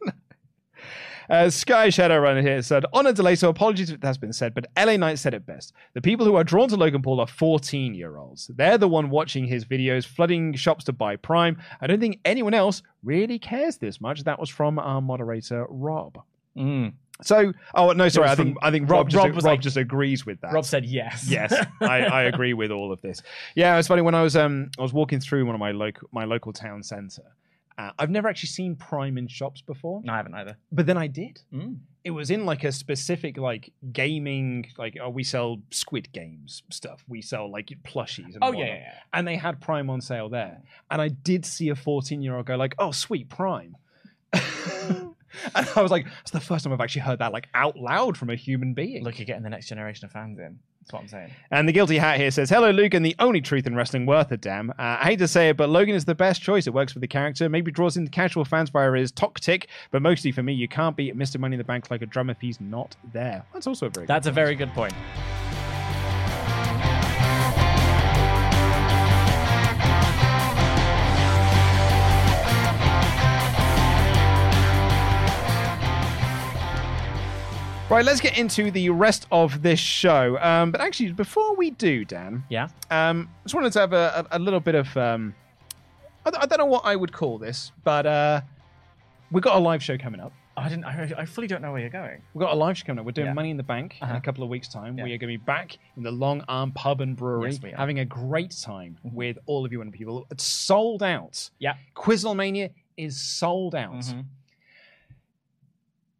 Uh, Sky Shadowrunner here said, on a delay, so apologies if it has been said, but L A Knight said it best. The people who are drawn to Logan Paul are fourteen-year-olds. They're the one watching his videos, flooding shops to buy Prime. I don't think anyone else really cares this much. That was from our moderator, Rob. Mm. So, oh, no, sorry, I think I think Rob, Rob, just, Rob, Rob like, just agrees with that. Rob said yes. Yes, I, I agree with all of this. Yeah, it's funny, when I was um I was walking through one of my, loc- my local town centre, Uh, I've never actually seen Prime in shops before. No, I haven't either. But then I did. Mm. It was in like a specific like gaming, like, oh, we sell Squid Games stuff. We sell like plushies. And oh, yeah, yeah. And they had Prime on sale there. And I did see a fourteen-year-old go like, oh, sweet, Prime. And I was like, that's the first time I've actually heard that like out loud from a human being. Look, you're getting the next generation of fans in. That's what I'm saying. And the Guilty Hat here says, hello, Luke, and the only truth in wrestling worth a damn. Uh, I hate to say it, but Logan is the best choice. It works for the character. Maybe draws in casual fans via his talk tick, but mostly for me, you can't beat Mister Money in the Bank like a drum if he's not there. That's also a very That's good a point. very good point. Right, let's get into the rest of this show. Um, but actually, before we do, Dan, yeah, um, I just wanted to have a, a, a little bit of, um, I, I don't know what I would call this, but uh, we've got a live show coming up. I didn't. I, I fully don't know where you're going. We've got a live show coming up. We're doing yeah. Money in the Bank uh-huh. in a couple of weeks' time. Yeah. We are going to be back in the Long Arm Pub and Brewery, yes, having a great time mm-hmm. with all of you and people. It's sold out. Yeah, Quizzlemania is sold out. Mm-hmm.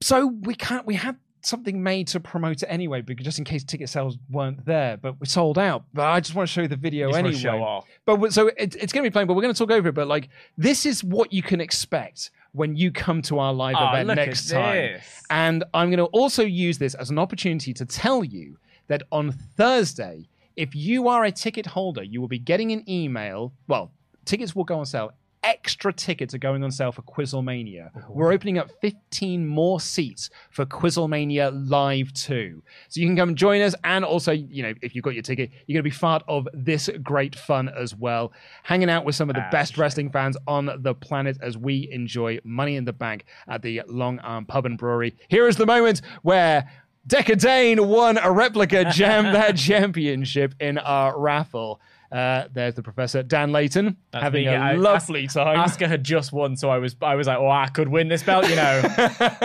So we can't. We have. something made to promote it anyway, because just in case ticket sales weren't there, but we're sold out. But I just want to show you the video anyway. Show off. But so it, it's going to be playing, but we're going to talk over it. But like, this is what you can expect when you come to our live oh, event next time. This. And I'm going to also use this as an opportunity to tell you that on Thursday, if you are a ticket holder, you will be getting an email. Well, tickets will go on sale. Extra tickets are going on sale for Quizzlemania. Ooh. We're opening up fifteen more seats for Quizzlemania Live two. So you can come join us, and also, you know, if you've got your ticket, you're going to be part of this great fun as well. Hanging out with some of the Ash. best wrestling fans on the planet as we enjoy Money in the Bank at the Long Arm Pub and Brewery. Here is the moment where Decadane won a replica Jam That Championship in our raffle. Uh, there's the professor, Dan Layton, That's having me. a I, lovely As- time. Asuka had just won, so I was I was like, oh, I could win this belt, you know.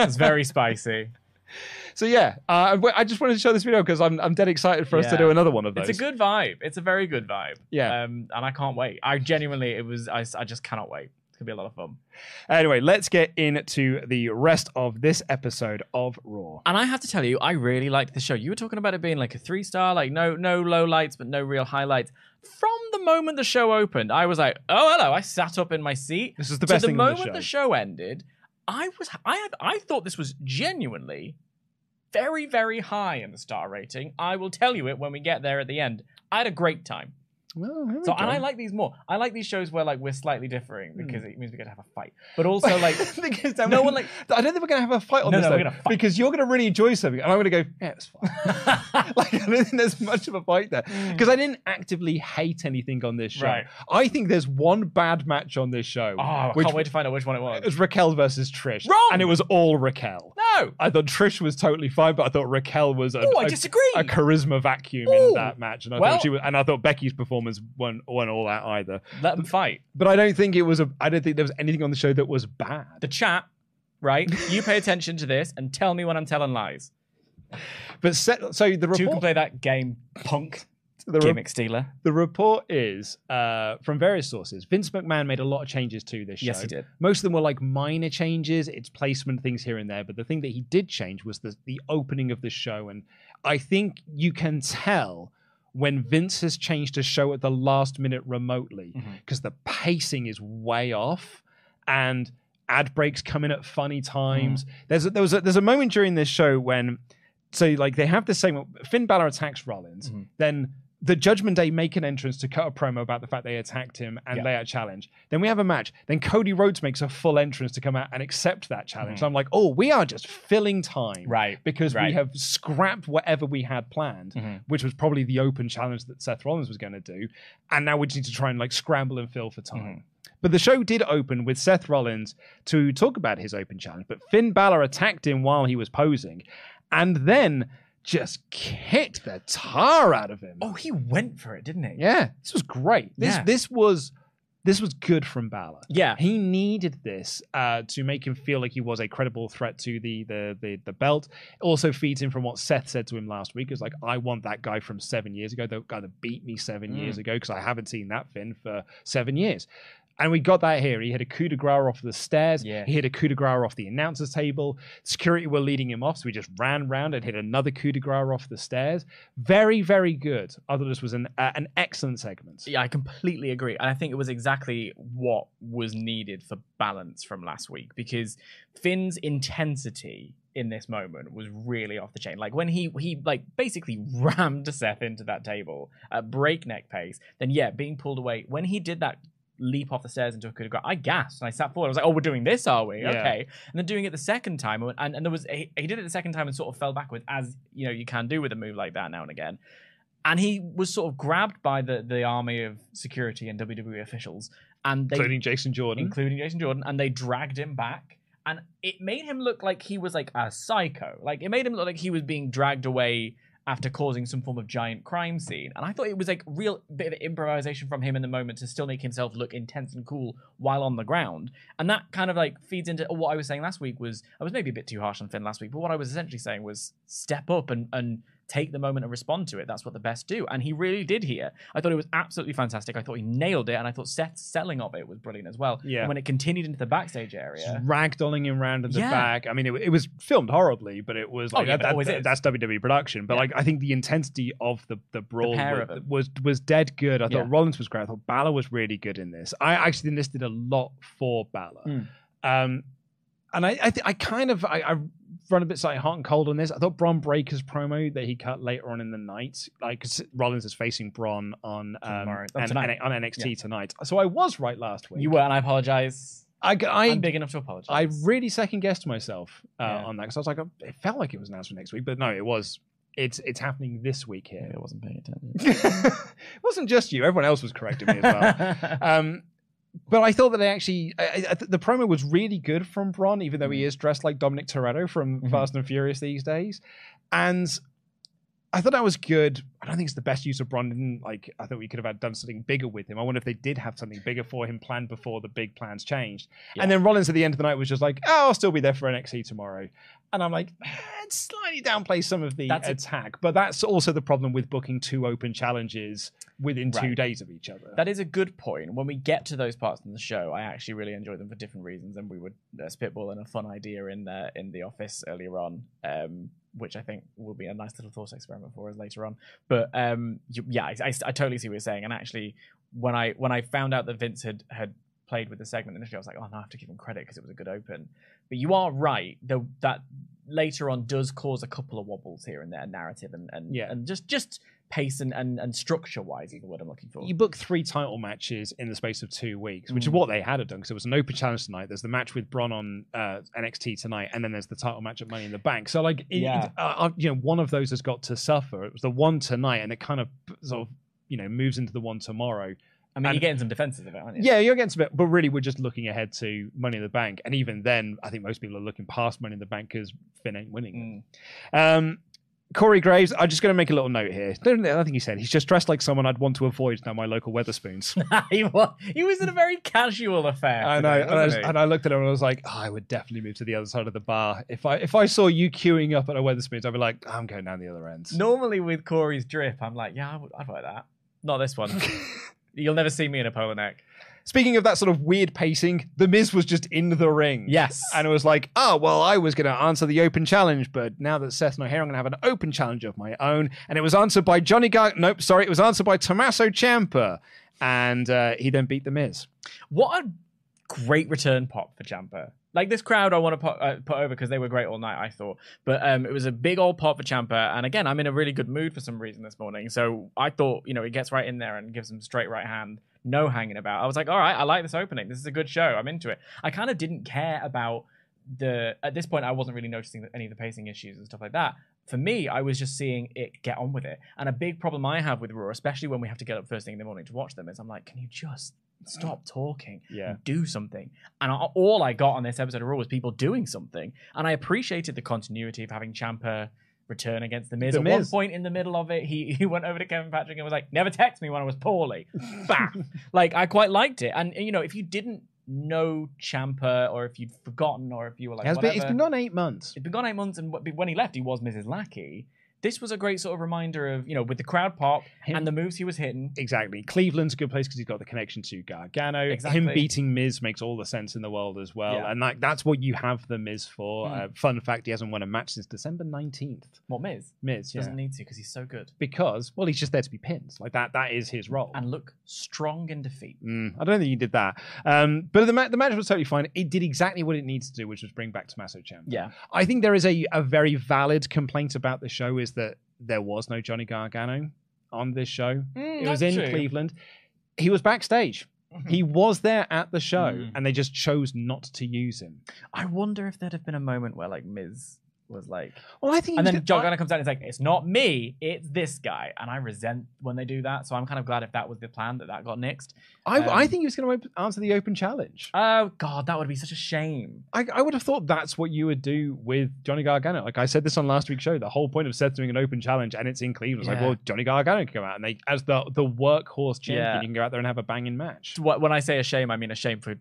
It's very spicy. So yeah, uh, I just wanted to show this video because I'm I'm dead excited for yeah. us to do another one of those. It's a good vibe. It's a very good vibe. Yeah, um, and I can't wait. I genuinely, it was I, I just cannot wait. It's gonna be a lot of fun. Anyway, let's get into the rest of this episode of Raw. And I have to tell you, I really liked the show. You were talking about it being like a three-star, like no no low lights, but no real highlights. From the moment the show opened, I was like, oh, hello. I sat up in my seat. This is the best so the thing moment the show. the show ended, I was I had I thought this was genuinely very, very high in the star rating. I will tell you it when we get there at the end. I had a great time. Oh, so and I like these more. I like these shows where like we're slightly differing because mm. it means we're gonna have a fight. But also like because no one like I don't think we're gonna have a fight on no, this no, though, fight. Because you're gonna really enjoy something and I'm gonna go, yeah, it's fine. Like I don't think there's much of a fight there. Because mm. I didn't actively hate anything on this show. Right. I think there's one bad match on this show. Oh, I which, can't wait to find out which one it was. It was Raquel versus Trish. Wrong! And it was all Raquel. No! I thought Trish was totally fine, but I thought Raquel was a, Ooh, I a, disagree. a charisma vacuum Ooh. in that match. And I well, thought she was and I thought Becky's performance Won, won all that either. Let them fight. But I don't think it was a. I don't think there was anything on the show that was bad. The chat, right? You pay attention to this and tell me when I'm telling lies. But set, so the report. You can play that game, punk. The gimmick stealer. The report is uh, from various sources. Vince McMahon made a lot of changes to this show. Yes, he did. Most of them were like minor changes, its placement, things here and there. But the thing that he did change was the the opening of the show, and I think you can tell when Vince has changed a show at the last minute remotely, because mm-hmm. the pacing is way off and ad breaks come in at funny times. Mm. There's a, there was a, there's a moment during this show when, so like they have this segment, Finn Balor attacks Rollins, mm-hmm. then the Judgment Day make an entrance to cut a promo about the fact they attacked him and yeah. lay out a challenge. Then we have a match. Then Cody Rhodes makes a full entrance to come out and accept that challenge. Mm. So I'm like, oh, we are just filling time. Right. Because right. we have scrapped whatever we had planned, mm-hmm. which was probably the open challenge that Seth Rollins was going to do. And now we just need to try and like scramble and fill for time. Mm-hmm. But the show did open with Seth Rollins to talk about his open challenge. But Finn Balor attacked him while he was posing. And then just kicked the tar out of him. Oh, he went for it, didn't he? Yeah, this was great. This yeah. this was this was good from Balor. Yeah, he needed this uh, to make him feel like he was a credible threat to the the the, the belt. It also feeds in from what Seth said to him last week. It's like, I want that guy from seven years ago, the guy that beat me seven mm. years ago, because I haven't seen that Finn for seven years. And we got that here. He hit a coup de grace off the stairs. Yeah. He hit a coup de grace off the announcer's table. Security were leading him off, so he just ran round and hit another coup de grace off the stairs. Very, very good. I thought this was an uh, an excellent segment. Yeah, I completely agree. And I think it was exactly what was needed for balance from last week, because Finn's intensity in this moment was really off the chain. Like when he he like basically rammed Seth into that table at breakneck pace, then yeah, being pulled away. When he did that leap off the stairs into a coup de grace, I gasped and I sat forward. I was like, oh, we're doing this, are we? Yeah. Okay. And then doing it the second time, and, and there was a, he did it the second time and sort of fell backwards, as you know you can do with a move like that now and again. And he was sort of grabbed by the, the army of security and W W E officials, and they, including Jason Jordan, including Jason Jordan, and they dragged him back. And it made him look like he was like a psycho. Like it made him look like he was being dragged away after causing some form of giant crime scene. And I thought it was like real bit of improvisation from him in the moment to still make himself look intense and cool while on the ground. And that kind of like feeds into what I was saying last week. Was I was maybe a bit too harsh on Finn last week, but what I was essentially saying was step up and, and take the moment and respond to it. That's what the best do. And he really did here. I thought it was absolutely fantastic. I thought he nailed it. And I thought Seth's selling of it was brilliant as well. Yeah. And when it continued into the backstage area, just ragdolling him around at the yeah. back. I mean, it, it was filmed horribly, but it was like, oh, yeah, that, that, that's W W E production. But yeah. like, I think the intensity of the, the brawl the was, was was dead good. I thought yeah. Rollins was great. I thought Balor was really good in this. I actually enlisted a lot for Balor. Mm. Um, and I I, th I kind of... I, I run a bit slightly hot and cold on this. I thought Bron Breakker's promo that he cut later on in the night, like Rollins is facing Bron on um, oh, and, and, on N X T yeah. tonight. So I was right last week. You were, and I apologize. I, I, I'm big enough to apologize. I really second guessed myself uh, yeah. on that, because I was like, it felt like it was announced for next week, but no, it was. It's it's happening this week here. Maybe I wasn't paying attention. It wasn't just you. Everyone else was correcting me as well. um, But I thought that they actually, I, I th the promo was really good from Bron, even though mm. he is dressed like Dominic Toretto from mm-hmm. Fast and Furious these days. And I thought that was good. I don't think it's the best use of Bron. Like, I thought we could have had done something bigger with him. I wonder if they did have something bigger for him planned before the big plans changed. Yeah. And then Rollins at the end of the night was just like, oh, I'll still be there for N X T tomorrow. And I'm like, eh, slightly downplay some of the that's attack. But that's also the problem with booking two open challenges within right. two days of each other. That is a good point. When we get to those parts in the show, I actually really enjoy them for different reasons. And we were uh, spitballing a fun idea in, uh, in the office earlier on. Um, which I think will be a nice little thought experiment for us later on. But um, yeah, I, I, I totally see what you're saying. And actually, when I when I found out that Vince had had played with the segment initially, I was like, oh, no, I have to give him credit because it was a good open. But you are right. The, that later on does cause a couple of wobbles here and there, narrative and and, yeah. and just just pace and, and, and structure-wise is the word I'm looking for. You book three title matches in the space of two weeks, which mm. is what they had done, because there was an open challenge tonight. There's the match with Bron on uh, N X T tonight, and then there's the title match at Money in the Bank. So, like, it, yeah. it, uh, you know, one of those has got to suffer. It was the one tonight, and it kind of sort of, you know, moves into the one tomorrow. I mean, and, you're getting some defenses of it, aren't you? Yeah, you're getting some bit, but really we're just looking ahead to Money in the Bank. And even then, I think most people are looking past Money in the Bank because Finn ain't winning. Mm. Um, Corey Graves, I'm just going to make a little note here. I don't think he said he's just dressed like someone I'd want to avoid now my local Weatherspoons. he, was, he was in a very casual affair. I know, today, and, I was, and I looked at him and I was like, oh, I would definitely move to the other side of the bar. If I if I saw you queuing up at a Weatherspoons, I'd be like, I'm going down the other end. Normally with Corey's drip, I'm like, yeah, I would, I'd like that. Not this one. You'll never see me in a polo neck. Speaking of that sort of weird pacing, The Miz was just in the ring. Yes. And it was like, oh, well, I was going to answer the open challenge, but now that Seth's not here, I'm going to have an open challenge of my own. And it was answered by Johnny Gargano. Nope, sorry. It was answered by Tommaso Ciampa. And uh, he then beat The Miz. What a great return pop for Ciampa. Like, this crowd I want to put, uh, put over because they were great all night, I thought. But um, it was a big old pop for Ciampa. And again, I'm in a really good mood for some reason this morning. So I thought, you know, he gets right in there and gives him straight right hand. No hanging about. I was like, all right, I like this opening. This is a good show. I'm into it. I kind of didn't care about the... At this point, I wasn't really noticing any of the pacing issues and stuff like that. For me, I was just seeing it get on with it. And a big problem I have with Raw, especially when we have to get up first thing in the morning to watch them, is I'm like, can you just... stop talking yeah. and do something. And all I got on this episode of Raw was people doing something. And I appreciated the continuity of having Ciampa return against The Miz. The At Miz. One point in the middle of it, he, he went over to Kevin Patrick and was like, never text me when I was poorly. Bam! Like, I quite liked it. And, you know, if you didn't know Ciampa, or if you'd forgotten, or if you were like, it whatever. Been, it's been gone eight months. It's been gone eight months, and when he left, he was Missus Lackey. This was a great sort of reminder of, you know, with the crowd pop him, and the moves he was hitting. Exactly. Cleveland's a good place because he's got the connection to Gargano. Exactly. Him beating Miz makes all the sense in the world as well. Yeah. And like that's what you have the Miz for. Mm. Uh, fun fact, he hasn't won a match since December nineteenth. What, Miz? Miz, he yeah. doesn't need to because he's so good. Because, well, he's just there to be pinned. Like that, that is his role. And look strong in defeat. Mm, I don't think he did that. Um, but the, ma- the match was totally fine. It did exactly what it needs to do, which was bring back Tommaso Ciampa. Yeah. I think there is a, a very valid complaint about the show is that there was no Johnny Gargano on this show. Mm, it was in true. Cleveland. He was backstage. He was there at the show, mm. and they just chose not to use him. I wonder if there'd have been a moment where, like, Miz was like... Well, I think... And then Johnny Gargano comes out and is like, it's not me, it's this guy. And I resent when they do that, so I'm kind of glad if that was the plan that that got nixed. I, um, I think he was going to answer the open challenge. Oh, God, that would be such a shame. I, I would have thought that's what you would do with Johnny Gargano. Like I said this on last week's show, the whole point of Seth doing an open challenge and it's in Cleveland. Yeah. It's like, well, Johnny Gargano can come out. And they, as the, the workhorse champion, yeah. you can go out there and have a banging match. When I say a shame, I mean a shame for...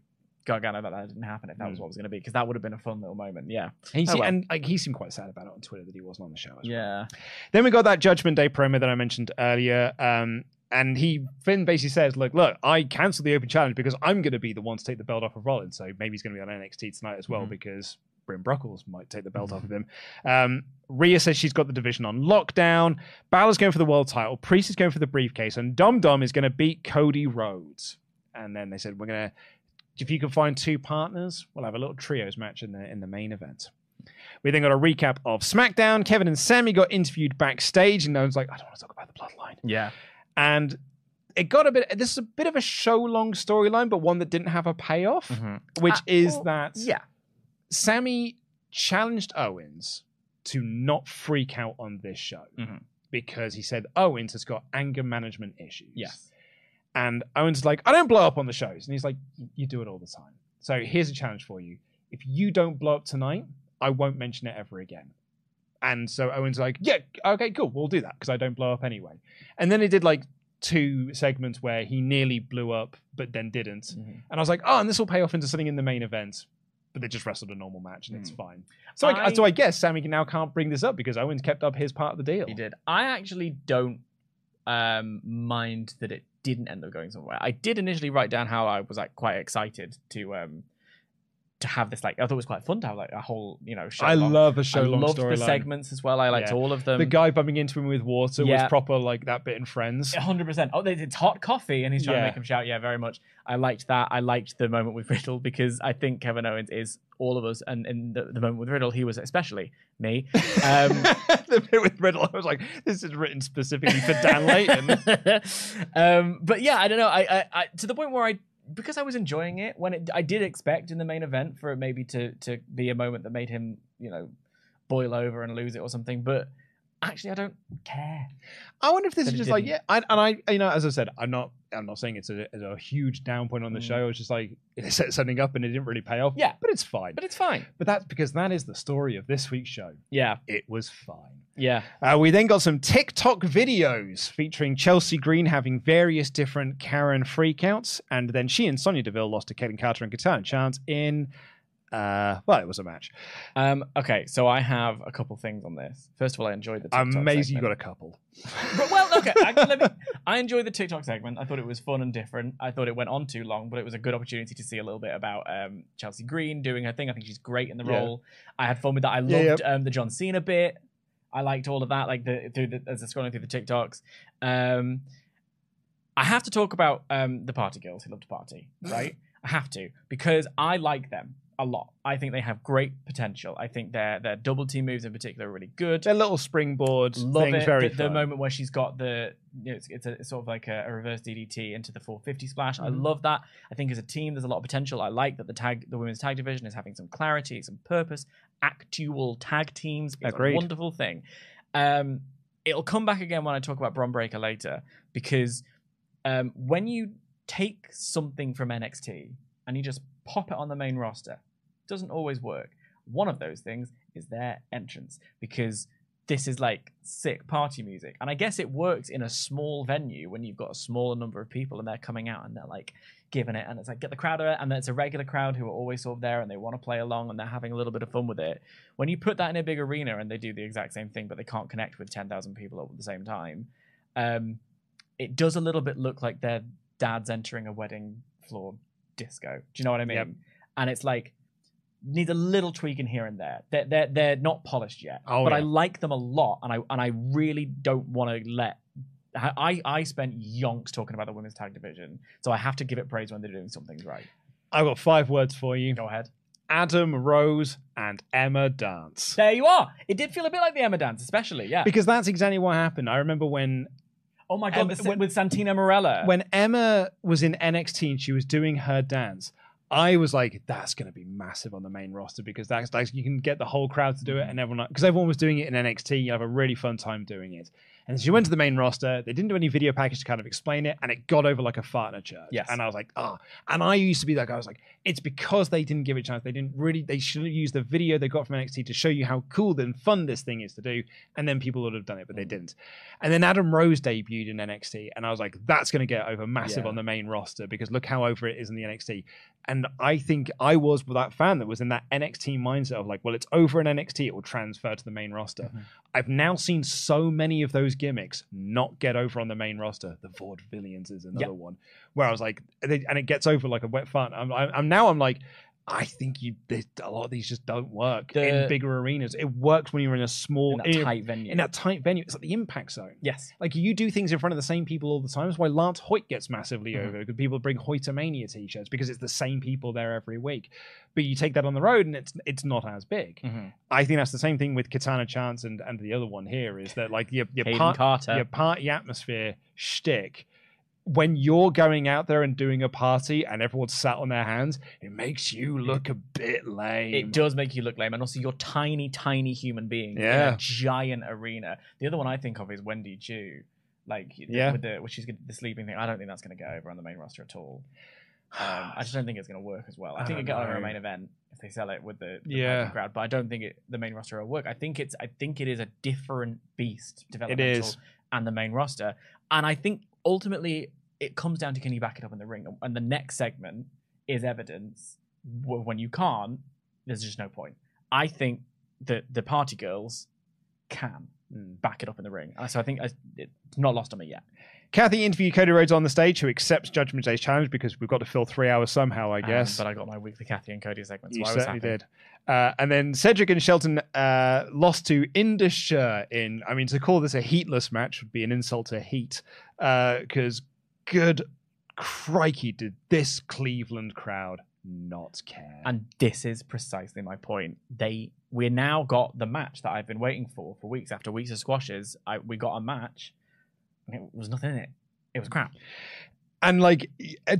Gargano that that didn't happen if that mm. was what it was going to be, because that would have been a fun little moment. Yeah, he oh, well. and like, he seemed quite sad about it on Twitter that he wasn't on the show as well. Yeah. Then we got that Judgment Day promo that I mentioned earlier, um, and he Finn basically says, "Look, look, I cancelled the open challenge because I'm going to be the one to take the belt off of Rollins, so maybe he's going to be on N X T tonight as well mm-hmm. because Bryn Brockles might take the belt mm-hmm. off of him." Um, Rhea says she's got the division on lockdown. Balor's going for the world title. Priest is going for the briefcase, and Dom Dom is going to beat Cody Rhodes. And then they said, "We're going to." If you can find two partners, we'll have a little trios match in the in the main event. We then got a recap of SmackDown. Kevin and Sammy got interviewed backstage, and I was like, I don't want to talk about the bloodline. Yeah. And it got a bit, this is a bit of a show-long storyline, but one that didn't have a payoff, mm-hmm. which uh, is well, that yeah. Sammy challenged Owens to not freak out on this show mm-hmm. because he said Owens has got anger management issues. Yes. And Owens like, I don't blow up on the shows. And he's like, you do it all the time. So here's a challenge for you. If you don't blow up tonight, I won't mention it ever again. And so Owens like, yeah, okay, cool. We'll do that because I don't blow up anyway. And then he did like two segments where he nearly blew up, but then didn't. Mm-hmm. And I was like, oh, and this will pay off into something in the main event. But they just wrestled a normal match and mm. it's fine. So I, I, so I guess Sammy now can't bring this up because Owens kept up his part of the deal. He did. I actually don't um, mind that it didn't end up going somewhere. I did initially write down how I was like quite excited to um to have this, like, I thought it was quite fun to have like a whole, you know, show. I long. love a show I long storyline. I loved the segments as well. I liked yeah. all of them. The guy bumming into him with water yeah. was proper, like that bit in Friends. one hundred percent. Oh, they did hot coffee and he's trying yeah. to make him shout. Yeah, very much. I liked that. I liked the moment with Riddle because I think Kevin Owens is all of us. And in the, the moment with Riddle, he was especially me. Um, the bit with Riddle, I was like, this is written specifically for Dan Layton. um, but yeah, I don't know. I, I, I to the point where I, because I was enjoying it when it, I did expect in the main event for it maybe to to be a moment that made him, you know, boil over and lose it or something. But actually, I don't care. I wonder if this is just like, yeah. I, and I, you know, as I said, I'm not, I'm not saying it's a, it's a huge down point on the mm. show. It's just like they set something up and it didn't really pay off. Yeah, but it's fine. But it's fine. But that's because that is the story of this week's show. Yeah, it was fine. Yeah. Uh, we then got some TikTok videos featuring Chelsea Green having various different Karen freakouts, and then she and Sonya Deville lost to Kaden Carter and Katana Chance in. Uh, well, it was a match. Um, okay, so I have a couple things on this. First of all, I enjoyed the TikTok Amazing segment. You got a couple. But, well, okay. I, let me, I enjoyed the TikTok segment. I thought it was fun and different. I thought it went on too long, but it was a good opportunity to see a little bit about um, Chelsea Green doing her thing. I think she's great in the yeah. role. I had fun with that. I loved yeah, yeah. Um, the John Cena bit. I liked all of that, like the through the, as I scrolling through the TikToks. Um, I have to talk about um, the party girls who love to party, right? I have to, because I like them. A lot. I think they have great potential. I think their their double team moves in particular are really good. Their little springboard Love things, it. very the, the moment where she's got the, you know, it's, it's, a, it's sort of like a, a reverse D D T into the four fifty splash. Mm. I love that. I think as a team, there's a lot of potential. I like that the tag, the women's tag division is having some clarity, some purpose. Actual tag teams is Agreed. a wonderful thing. Um, it'll come back again when I talk about Bron Breakker later, because um, when you take something from N X T and you just pop it on the main roster, doesn't always work. One of those things is their entrance, because this is like sick party music, and I guess it works in a small venue when you've got a smaller number of people and they're coming out and they're like giving it, and it's like get the crowd out, and it's a regular crowd who are always sort of there and they want to play along and they're having a little bit of fun with it. When you put that in a big arena and they do the exact same thing but they can't connect with ten thousand people all at the same time, um, it does a little bit look like their dad's entering a wedding floor disco. Do you know what I mean? Yep. And it's like, needs a little tweaking here and there. They're they're, they're not polished yet, oh, but yeah. I like them a lot, and I and I really don't want to let. I I spent yonks talking about the women's tag division, so I have to give it praise when they're doing some things right. I've got five words for you. Go ahead. Adam Rose and Emma Dance. There you are. It did feel a bit like the Emma Dance, especially, yeah, because that's exactly what happened. I remember when. Oh my God, Emma, when, with Santina Morella. When Emma was in N X T and she was doing her dance, I was like, that's going to be massive on the main roster, because that's like, you can get the whole crowd to do it, and everyone, because everyone was doing it in N X T, you have a really fun time doing it. And she went to the main roster, they didn't do any video package to kind of explain it, and it got over like a fart in a church. Yes. And I was like, ah. Oh. And I used to be like, I was like, it's because they didn't give it a chance. They didn't really, they should have used the video they got from N X T to show you how cool and fun this thing is to do. And then people would have done it, but they didn't. And then Adam Rose debuted in N X T, and I was like, that's going to get over massive yeah. on the main roster, because look how over it is in the N X T. And I think I was that fan that was in that N X T mindset of like, well, it's over in N X T, it will transfer to the main roster. Mm-hmm. I've now seen so many of those gimmicks not get over on the main roster. The Vaudevillians is another yep. one where I was like, and it gets over like a wet fart. I'm, I'm now I'm like, I think you they, a lot of these just don't work the, in bigger arenas. It works when you're in a small, in that in, tight venue. In that tight venue, it's like the Impact Zone. Yes, like you do things in front of the same people all the time. That's why Lance Hoyt gets massively mm-hmm. over, because people bring Hoytomania t-shirts, because it's the same people there every week. But you take that on the road, and it's it's not as big. Mm-hmm. I think that's the same thing with Katana Chance and and the other one here is that like your your, part, your party atmosphere shtick. When you're going out there and doing a party and everyone's sat on their hands, it makes you look a bit lame. It does make you look lame. And also you're tiny, tiny human being yeah. in a giant arena. The other one I think of is Wendy Chu. Like, yeah. with the, which is the sleeping thing. I don't think that's going to go over on the main roster at all. Um, I just don't think it's going to work as well. I, I think it got over a main event if they sell it with the, the yeah. crowd, but I don't think it, the main roster will work. I think it's, I think it is a different beast, developmental it is. and the main roster. And I think, ultimately, it comes down to can you back it up in the ring, and the next segment is evidence. When you can't, there's just no point. I think that the party girls can. back it up in the ring. So I think I, it's not lost on me yet. Kathy interviewed Cody Rhodes on the stage, who accepts Judgment Day's challenge because we've got to fill three hours somehow, I guess. Um, but I got my weekly Kathy and Cody segments. You so I certainly was did. Uh, and then Cedric and Shelton uh, lost to Indusha in, I mean, to call this a heatless match would be an insult to heat, because uh, good crikey did this Cleveland crowd not care. And this is precisely my point. They we now got the match that I've been waiting for for weeks after weeks of squashes. I, we got a match. It was nothing in it. It was crap. And like, I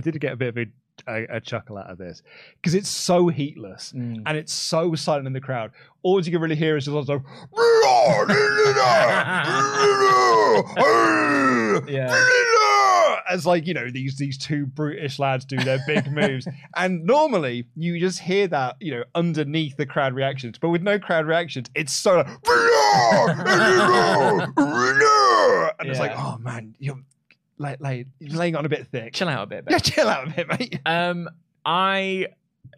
did get a bit of a, a, a chuckle out of this because it's so heatless mm. and it's so silent in the crowd. All you can really hear is just lots of yeah. as like, you know, these these two brutish lads do their big moves. And normally you just hear that, you know, underneath the crowd reactions, but with no crowd reactions, it's so like, and it's yeah. like, oh man, you're like, like you're laying on a bit thick. Chill out a bit, mate. Yeah, chill out a bit, mate. Um, I,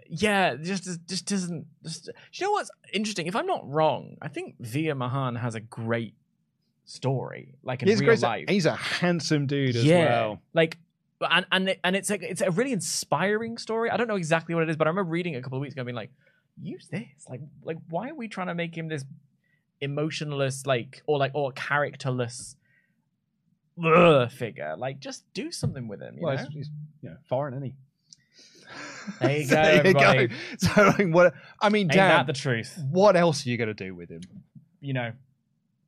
yeah, just just doesn't. Just, do you know what's interesting? If I'm not wrong, I think Via Mahan has a great story, like in he's real life. He's a handsome dude as yeah. well. Like, and and it, and it's like it's a really inspiring story. I don't know exactly what it is, but I remember reading it a couple of weeks ago, being like, use this. Like, like why are we trying to make him this emotionless, like, or like, or characterless ugh, figure? Like, just do something with him. You well, know? He's, he's you know, foreign, isn't he? There you go. There you go. So, like, what? I mean, ain't Dan, that the truth? What else are you gonna do with him? You know,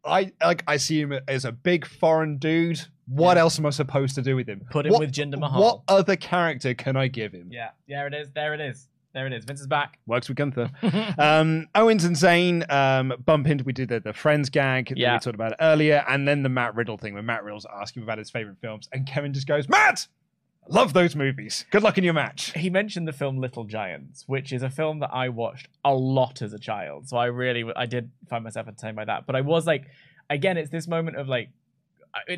I like. I see him as a big foreign dude. What yeah. else am I supposed to do with him? Put him what, with Jinder Mahal. What other character can I give him? Yeah, there it is. There it is. There it is. Vince is back. Works with Gunther. um, Owens and Zayn um, bump into. We did the, the Friends gag yeah. that we talked about earlier. And then the Matt Riddle thing where Matt Riddle's asking about his favorite films. And Kevin just goes, Matt, love those movies. Good luck in your match. He mentioned the film Little Giants, which is a film that I watched a lot as a child. So I really, I did find myself entertained by that. But I was like, again, it's this moment of like,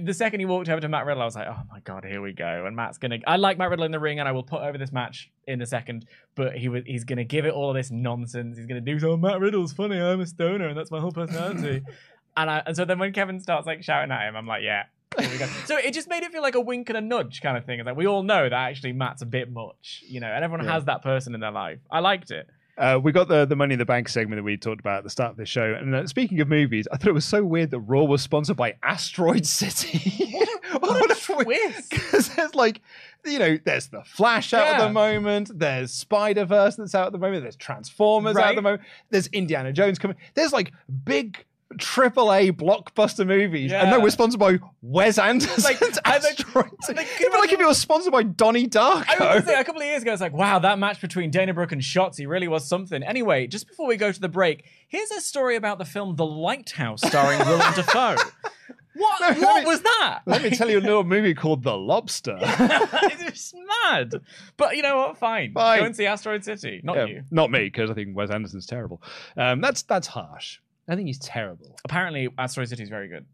the second he walked over to Matt Riddle, I was like, oh my God, here we go. And Matt's going to... I like Matt Riddle in the ring, and I will put over this match in a second, but he was he's going to give it all of this nonsense. He's going to do, oh, Matt Riddle's funny. I'm a stoner, and that's my whole personality. and I, and so then when Kevin starts like shouting at him, I'm like, yeah, here we go. So it just made it feel like a wink and a nudge kind of thing. It's like, we all know that actually Matt's a bit much, you know, and everyone yeah. has that person in their life. I liked it. Uh, we got the, the Money in the Bank segment that we talked about at the start of this show. And uh, speaking of movies, I thought it was so weird that Raw was sponsored by Asteroid City. What a, what what a, a twist! Because there's like, you know, there's The Flash out yeah. at the moment. There's Spider-Verse that's out at the moment. There's Transformers right? out at the moment. There's Indiana Jones coming. There's like big... triple A blockbuster movies, yeah. and no, we're sponsored by Wes Anderson's like, Asteroid City. Like, I feel like if you were sponsored by Donnie Darko. I was gonna say, a couple of years ago, it's like, wow, that match between Dana Brooke and Shotzi really was something. Anyway, just before we go to the break, here's a story about the film The Lighthouse starring Willem Dafoe. What, no, what me, was that? Let me tell you a little movie called The Lobster. It's mad. But you know what? Fine. Fine. Go and see Asteroid City. Not yeah, you. Not me, because I think Wes Anderson's terrible. Um, that's that's harsh. I think he's terrible. Apparently, Asteroid City is very good.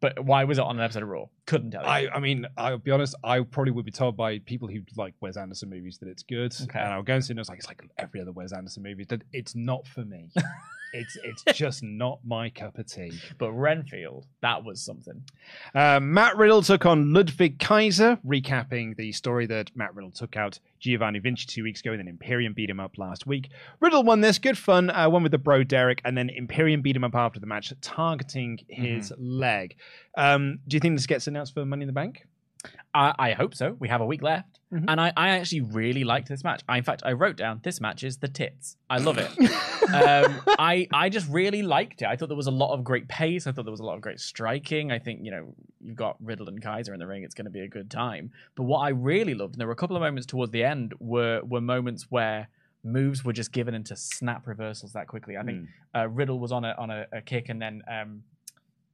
But why was it on an episode of Raw? Couldn't tell you. I, I mean, I'll be honest, I probably would be told by people who like Wes Anderson movies that it's good. Okay. And I'll go and see it and it's like, it's like every other Wes Anderson movie. That it's not for me. It's it's just not my cup of tea. But Renfield, that was something. Uh, Matt Riddle took on Ludwig Kaiser, recapping the story that Matt Riddle took out Giovanni Vinci two weeks ago, and then Imperium beat him up last week. Riddle won this, good fun, uh, won with the bro Derek, and then Imperium beat him up after the match, targeting his mm-hmm. leg. Um, do you think this gets announced for Money in the Bank? I, I hope so. We have a week left. Mm-hmm. And I, I actually really liked this match. I, in fact, I wrote down, this match is the tits. I love it. um, I, I just really liked it. I thought there was a lot of great pace. I thought there was a lot of great striking. I think, you know, you've got Riddle and Kaiser in the ring. It's going to be a good time. But what I really loved, and there were a couple of moments towards the end, were, were moments where moves were just given into snap reversals that quickly. I think mm. uh, Riddle was on a, on a, a kick, and then... Um,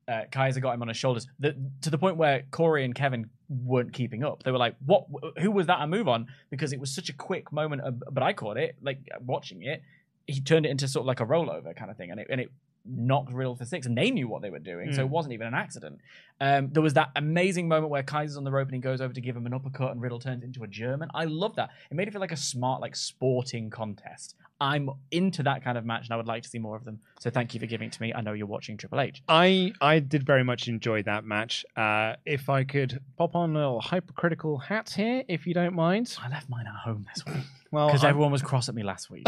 Uh, Kaiser got him on his shoulders the, to the point where Corey and Kevin weren't keeping up. They were like, "What? Who was that a move on?" Because it was such a quick moment. Of, but I caught it, like watching it. He turned it into sort of like a rollover kind of thing, and it and it knocked Riddle for six, and they knew what they were doing, mm. so it wasn't even an accident. Um, there was that amazing moment where Kaiser's on the rope and he goes over to give him an uppercut, and Riddle turns into a German. I love that. It made it feel like a smart, like, sporting contest. I'm into that kind of match, and I would like to see more of them. So thank you for giving it to me. I know you're watching Triple H. I, I did very much enjoy that match. Uh, if I could pop on a little hypercritical hat here, if you don't mind. I left mine at home this week. Well, because everyone was cross at me last week.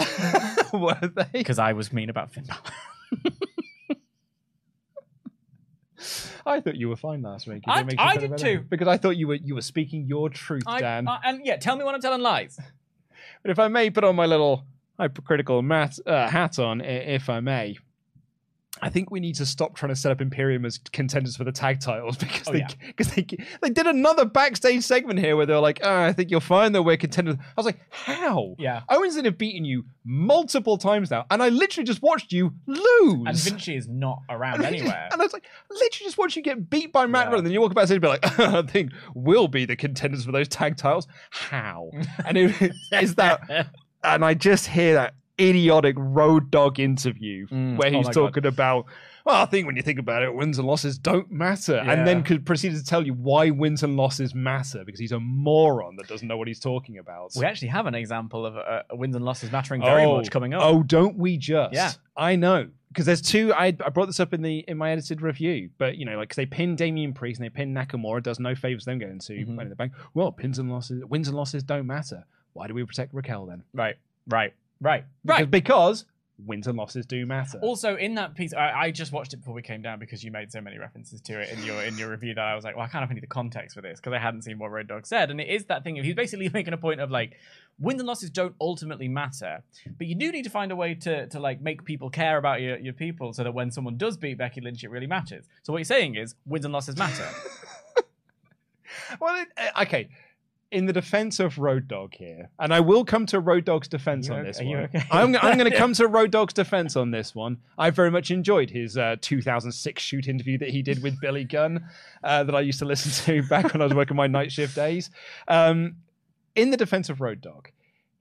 Were they? Because I was mean about Finn Balor. I thought you were fine last week. I, I did too. That? Because I thought you were you were speaking your truth, I, Dan. I, and yeah, tell me when I'm telling lies. But if I may put on my little hypercritical mat, uh, hat on, if I may, I think we need to stop trying to set up Imperium as contenders for the tag titles, because oh, they, because yeah. they, they did another backstage segment here where they were like, oh, I think you'll find that we're contenders. I was like, how? Yeah. Owens have beaten you multiple times now, and I literally just watched you lose. And Vinci is not around and anywhere. And I was like, literally just watch you get beat by Matt yeah. Riddle, and then you walk backstage and be like, I think we'll be the contenders for those tag titles. How? And it is that, and I just hear that idiotic Road Dogg interview mm, where he's oh talking God. about, well, I think when you think about it, wins and losses don't matter, yeah. and then could proceed to tell you why wins and losses matter, because he's a moron that doesn't know what he's talking about. We actually have an example of uh, wins and losses mattering very oh, much coming up. Oh, don't we just? Yeah, I know, because there's two. I, I brought this up in the in my edited review, but you know, like, cause they pinned Damien Priest and they pinned Nakamura. Does no favors them going to mm-hmm. Money in the Bank. Well, pins and losses, wins and losses don't matter. Why do we protect Raquel then? Right, right. Right, right. Because, because wins and losses do matter. Also, in that piece, I, I just watched it before we came down because you made so many references to it in your in your review that I was like, well, I kind of need the context for this because I hadn't seen what Road Dogg said. And it is that thing of, he's basically making a point of like, wins and losses don't ultimately matter, but you do need to find a way to to like make people care about your, your people so that when someone does beat Becky Lynch, it really matters. So what you're saying is wins and losses matter. Well, it, okay. In the defense of Road Dogg here, and I will come to Road Dogg's defense on this one. Okay? I'm, I'm going to come to Road Dogg's defense on this one. I very much enjoyed his uh, two thousand six shoot interview that he did with Billy Gunn uh, that I used to listen to back when I was working my night shift days. Um, in the defense of Road Dogg,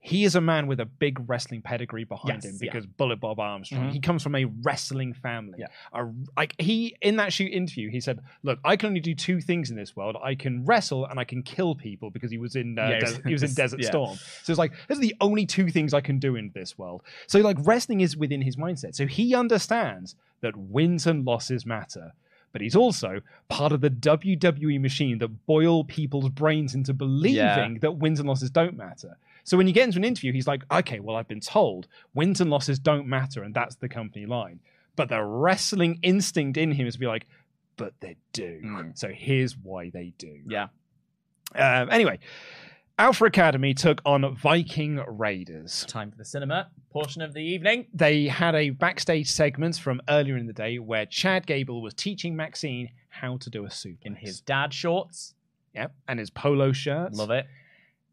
he is a man with a big wrestling pedigree behind yes, him because yeah. Bullet Bob Armstrong, mm-hmm. he comes from a wrestling family. Yeah. A, like he, in that shoot interview, he said, look, I can only do two things in this world. I can wrestle and I can kill people, because he was in uh, yeah, Desert, he was in Desert yeah. Storm. So it's like, those are the only two things I can do in this world. So like wrestling is within his mindset. So he understands that wins and losses matter. But he's also part of the W W E machine that boil people's brains into believing yeah. that wins and losses don't matter. So when you get into an interview, he's like, okay, well, I've been told wins and losses don't matter, and that's the company line. But the wrestling instinct in him is to be like, but they do. Mm. So here's why they do. Yeah. Um, anyway, Alpha Academy took on Viking Raiders. Time for the cinema portion of the evening. They had a backstage segment from earlier in the day where Chad Gable was teaching Maxine how to do a suplex. In his dad shorts. Yep. And his polo shirt. Love it.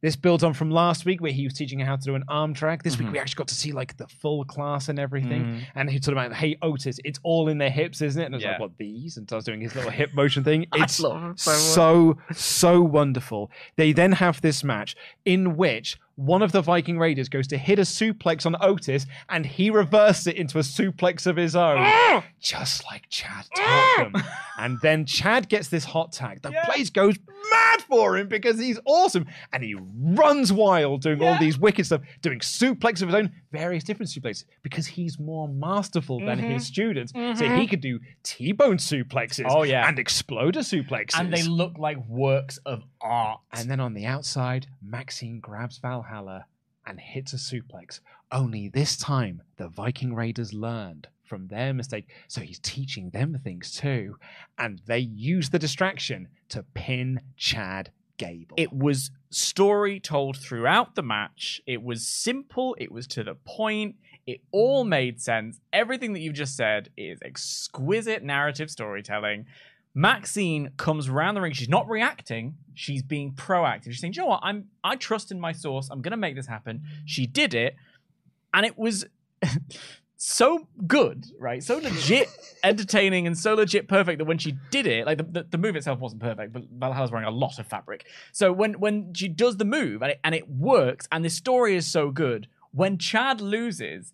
This builds on from last week where he was teaching her how to do an arm drag. This mm-hmm. week we actually got to see like the full class and everything. Mm-hmm. And he talked about, hey, Otis, it's all in their hips, isn't it? And I was yeah. like, what, these? And I was doing his little hip motion thing. It's so, so, so wonderful. They then have this match in which one of the Viking Raiders goes to hit a suplex on Otis and he reverses it into a suplex of his own. Ah! Just like Chad taught ah! them. And then Chad gets this hot tag. The yeah. place goes mad for him because he's awesome. And he runs wild doing yeah. all these wicked stuff, doing suplex of his own, various different suplexes, because he's more masterful mm-hmm. than his students. Mm-hmm. So he could do T-bone suplexes oh, yeah. and exploder suplexes. And they look like works of art. And then on the outside, Maxine grabs Valhalla and hits a suplex. Only this time, the Viking Raiders learned from their mistake. So he's teaching them things too. And they use the distraction to pin Chad Gable. It was story told throughout the match. It was simple. It was to the point. It all made sense. Everything that you've just said is exquisite narrative storytelling. Maxine comes around the ring. She's not reacting. She's being proactive. She's saying, you know what? I'm, I trust in my source. I'm going to make this happen. She did it. And it was so good, right? So legit entertaining and so legit perfect that when she did it, like the, the, the move itself wasn't perfect, but Valhalla's wearing a lot of fabric. So when, when she does the move and it, and it works, and the story is so good, when Chad loses,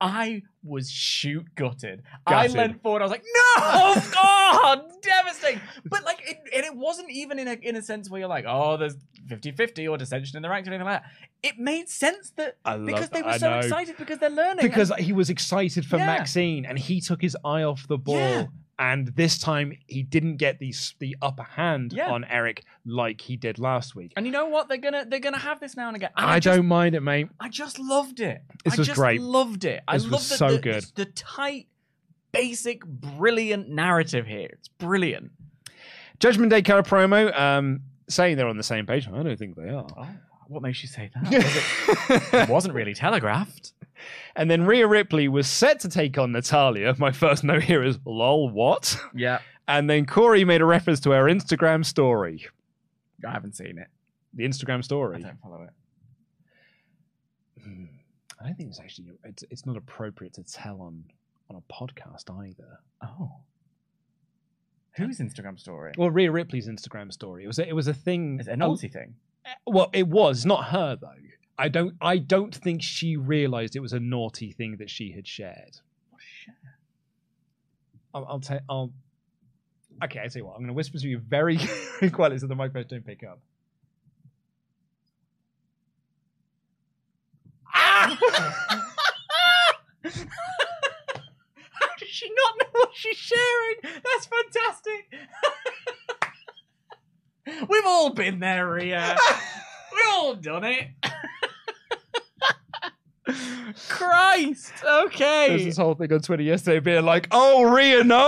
I was shoot gutted. Gutted. I leant forward. I was like, no, God, devastating. But like, it, and it wasn't even in a in a sense where you're like, oh, there's fifty fifty or dissension in the ranks or anything like that. It made sense that I because they were that. so excited because they're learning. Because and, he was excited for yeah. Maxine, and he took his eye off the ball. Yeah. And this time, he didn't get the the upper hand yeah. on Eric like he did last week. And you know what? They're gonna they're gonna have this now and again. And I, I just, don't mind it, mate. I just loved it. This I was just great. Loved it. This I loved was so the, the, good. The tight, basic, brilliant narrative here. It's brilliant. Judgment Day Cara promo um, saying they're on the same page. I don't think they are. Oh, what makes you say that? Was it, it wasn't really telegraphed. And then Rhea Ripley was set to take on Natalya. My first note here is, lol, what? Yeah. And then Corey made a reference to our Instagram story. I haven't seen it. The Instagram story. I don't follow it. Mm. I don't think it's actually, it's, it's not appropriate to tell on, on a podcast either. Oh. Whose Instagram story? Well, Rhea Ripley's Instagram story. It was a, it was a thing. Is it an Aussie thing? Well, it was. Not her, though. I don't I don't think she realized it was a naughty thing that she had shared. What share? I'll I'll tell I'll Okay, I tell you what, I'm gonna whisper to you very quietly so the microphones don't pick up. Ah! How does she not know what she's sharing? That's fantastic. We've all been there, Rhea. We've all done it. Christ, okay. There's this whole thing on Twitter yesterday being like, oh, Rhea, no!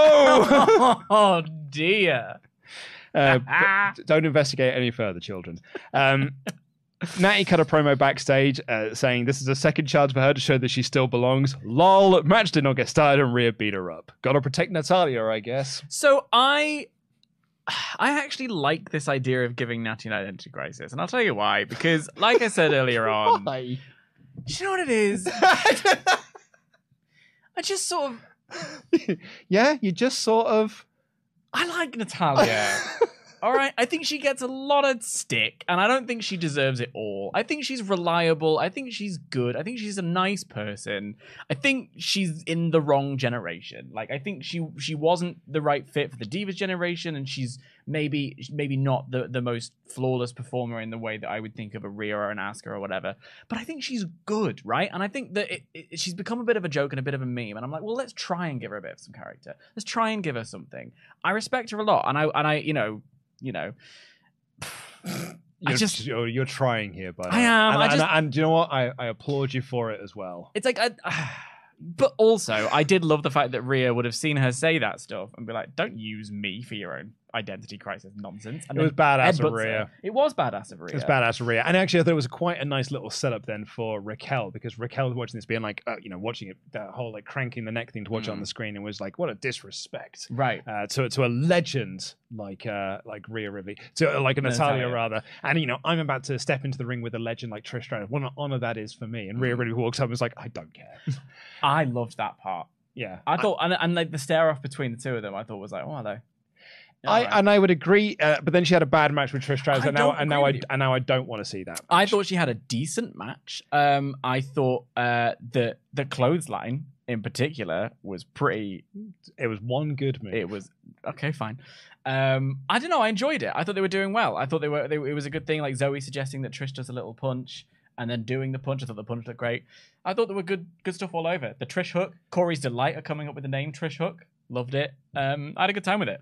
Oh, dear. Uh, don't investigate any further, children. Um, Natty cut a promo backstage uh, saying this is a second chance for her to show that she still belongs. Lol, match did not get started and Rhea beat her up. Gotta protect Natalya, I guess. So I... I actually like this idea of giving Natty an identity crisis, and I'll tell you why. Because, like I said earlier on, why? Do you know what it is? I just sort of, yeah, you just sort of. I like Natalya. All right, I think she gets a lot of stick, and I don't think she deserves it all. I think she's reliable. I think she's good. I think she's a nice person. I think she's in the wrong generation. Like, I think she she wasn't the right fit for the Divas generation, and she's maybe maybe not the, the most flawless performer in the way that I would think of a Rhea or an Asuka or whatever. But I think she's good, right? And I think that it, it, she's become a bit of a joke and a bit of a meme. And I'm like, well, let's try and give her a bit of some character. Let's try and give her something. I respect her a lot, and I and I you know. You know, you're, I just you're, you're trying here, but I am. And, I just, and, and, and you know what? I, I applaud you for it as well. It's like, I, uh, but also, I did love the fact that Rhea would have seen her say that stuff and be like, "Don't use me for your own identity crisis nonsense." And it was badass of Rhea. It was badass of Rhea. It was badass of Rhea. And actually, I thought it was quite a nice little setup then for Raquel, because Raquel was watching this, being like, uh, you know, watching it, that whole like cranking the neck thing to watch mm. on the screen, and was like, what a disrespect, right? Uh, to to a legend like uh, like Rhea Ripley, to uh, like a Natalya, Natalya rather. And you know, I'm about to step into the ring with a legend like Trish Stratus. What an honor that is for me. And Rhea Ripley walks up and was like, I don't care. I loved that part. Yeah, I thought, I, and, and like the stare off between the two of them, I thought was like, oh, hello. Yeah, I, right. And I would agree, uh, but then she had a bad match with Trish Stratus, and now, and now I and now I don't want to see that match. I thought she had a decent match. Um, I thought uh, the the clothesline in particular was pretty. It was one good move. It was okay, fine. Um, I don't know. I enjoyed it. I thought they were doing well. I thought they were. They, it was a good thing. Like Zoe suggesting that Trish does a little punch and then doing the punch. I thought the punch looked great. I thought there were good good stuff all over. The Trish hook. Corey's delight are coming up with the name Trish hook. Loved it. Um, I had a good time with it.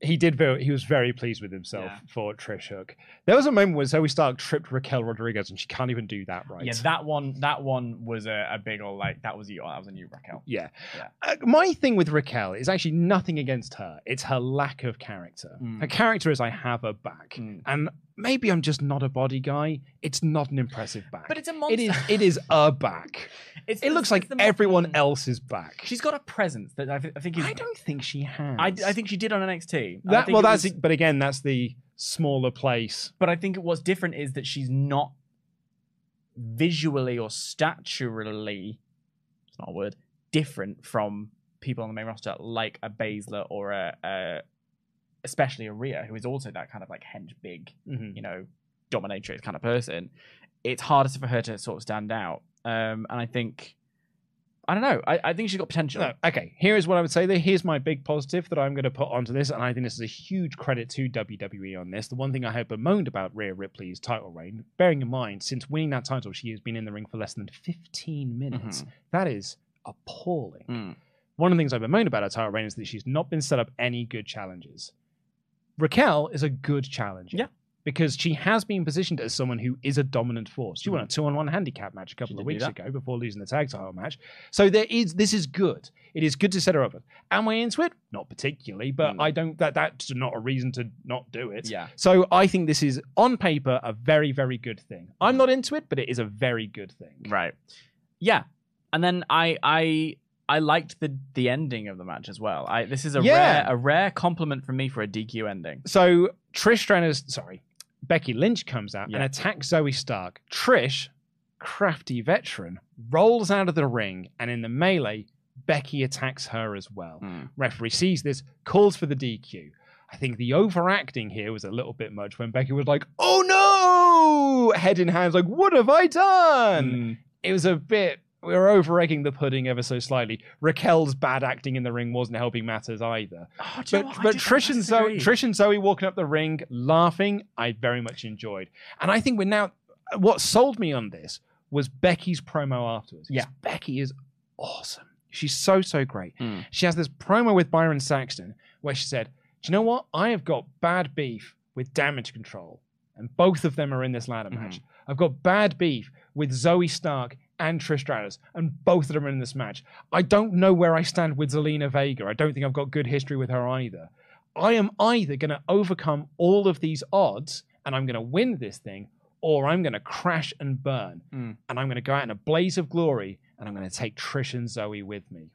He did. Very, he was very pleased with himself yeah. for Trish Hook. There was a moment where Zoe Stark tripped Raquel Rodriguez, and she can't even do that right. Yeah, that one. That one was a, a big old like. That was you. That was a new Raquel. Yeah. yeah. Uh, my thing with Raquel is actually nothing against her. It's her lack of character. Mm. Her character is I have her back, mm. and maybe I'm just not a body guy. It's not an impressive back, but it's a monster. It is. It is a back. It's, it looks like everyone else's back. She's got a presence that I, th I think. Is, I don't think she has. I, I think she did on N X T. That, well, that's. Was, but again, that's the smaller place. But I think what's different is that she's not visually or staturally. It's not a word. Different from people on the main roster, like a Baszler or a, a especially a Rhea, who is also that kind of like hench big, mm-hmm. you know, dominatrix kind of person. It's harder for her to sort of stand out. Um, and I think I don't know. I, I think she's got potential. No. Okay, here is what I would say. Though. Here's my big positive that I'm going to put onto this, and I think this is a huge credit to W W E on this. The one thing I had bemoaned about Rhea Ripley's title reign, bearing in mind, since winning that title, she has been in the ring for less than fifteen minutes. Mm-hmm. That is appalling. Mm. One of the things I bemoaned about her title reign is that she's not been set up any good challenges. Raquel is a good challenger. Yeah. Because she has been positioned as someone who is a dominant force. She won a two-on-one handicap match a couple of weeks ago before losing the tag title match. So there is this is good. It is good to set her up. Am I into it? Not particularly, but mm. I don't. That that's not a reason to not do it. Yeah. So I think this is on paper a very very good thing. I'm not into it, but it is a very good thing. Right. Yeah. And then I I. I liked the the ending of the match as well. I this is a yeah. rare a rare compliment from me for a D Q ending. So Trish Stratus, sorry, Becky Lynch comes out yeah. and attacks Zoe Stark. Trish, crafty veteran, rolls out of the ring, and in the melee, Becky attacks her as well. Mm. Referee sees this, calls for the D Q. I think the overacting here was a little bit much when Becky was like, "Oh no!" Head in hands, like, "What have I done?" Mm. It was a bit. We were over egging the pudding ever so slightly. Raquel's bad acting in the ring wasn't helping matters either. Oh, but but Trish and Zoe, Trish and Zoe walking up the ring, laughing, I very much enjoyed. And I think we're now, what sold me on this was Becky's promo afterwards. Yeah. Becky is awesome. She's so, so great. Mm. She has this promo with Byron Saxton where she said, "Do you know what? I have got bad beef with Damage Control. And both of them are in this ladder mm-hmm. match. I've got bad beef with Zoe Stark and Trish Stratus, and both of them are in this match. I don't know where I stand with Zelina Vega. I don't think I've got good history with her either. I am either going to overcome all of these odds, and I'm going to win this thing, or I'm going to crash and burn, mm. and I'm going to go out in a blaze of glory, and I'm going to take Trish and Zoe with me."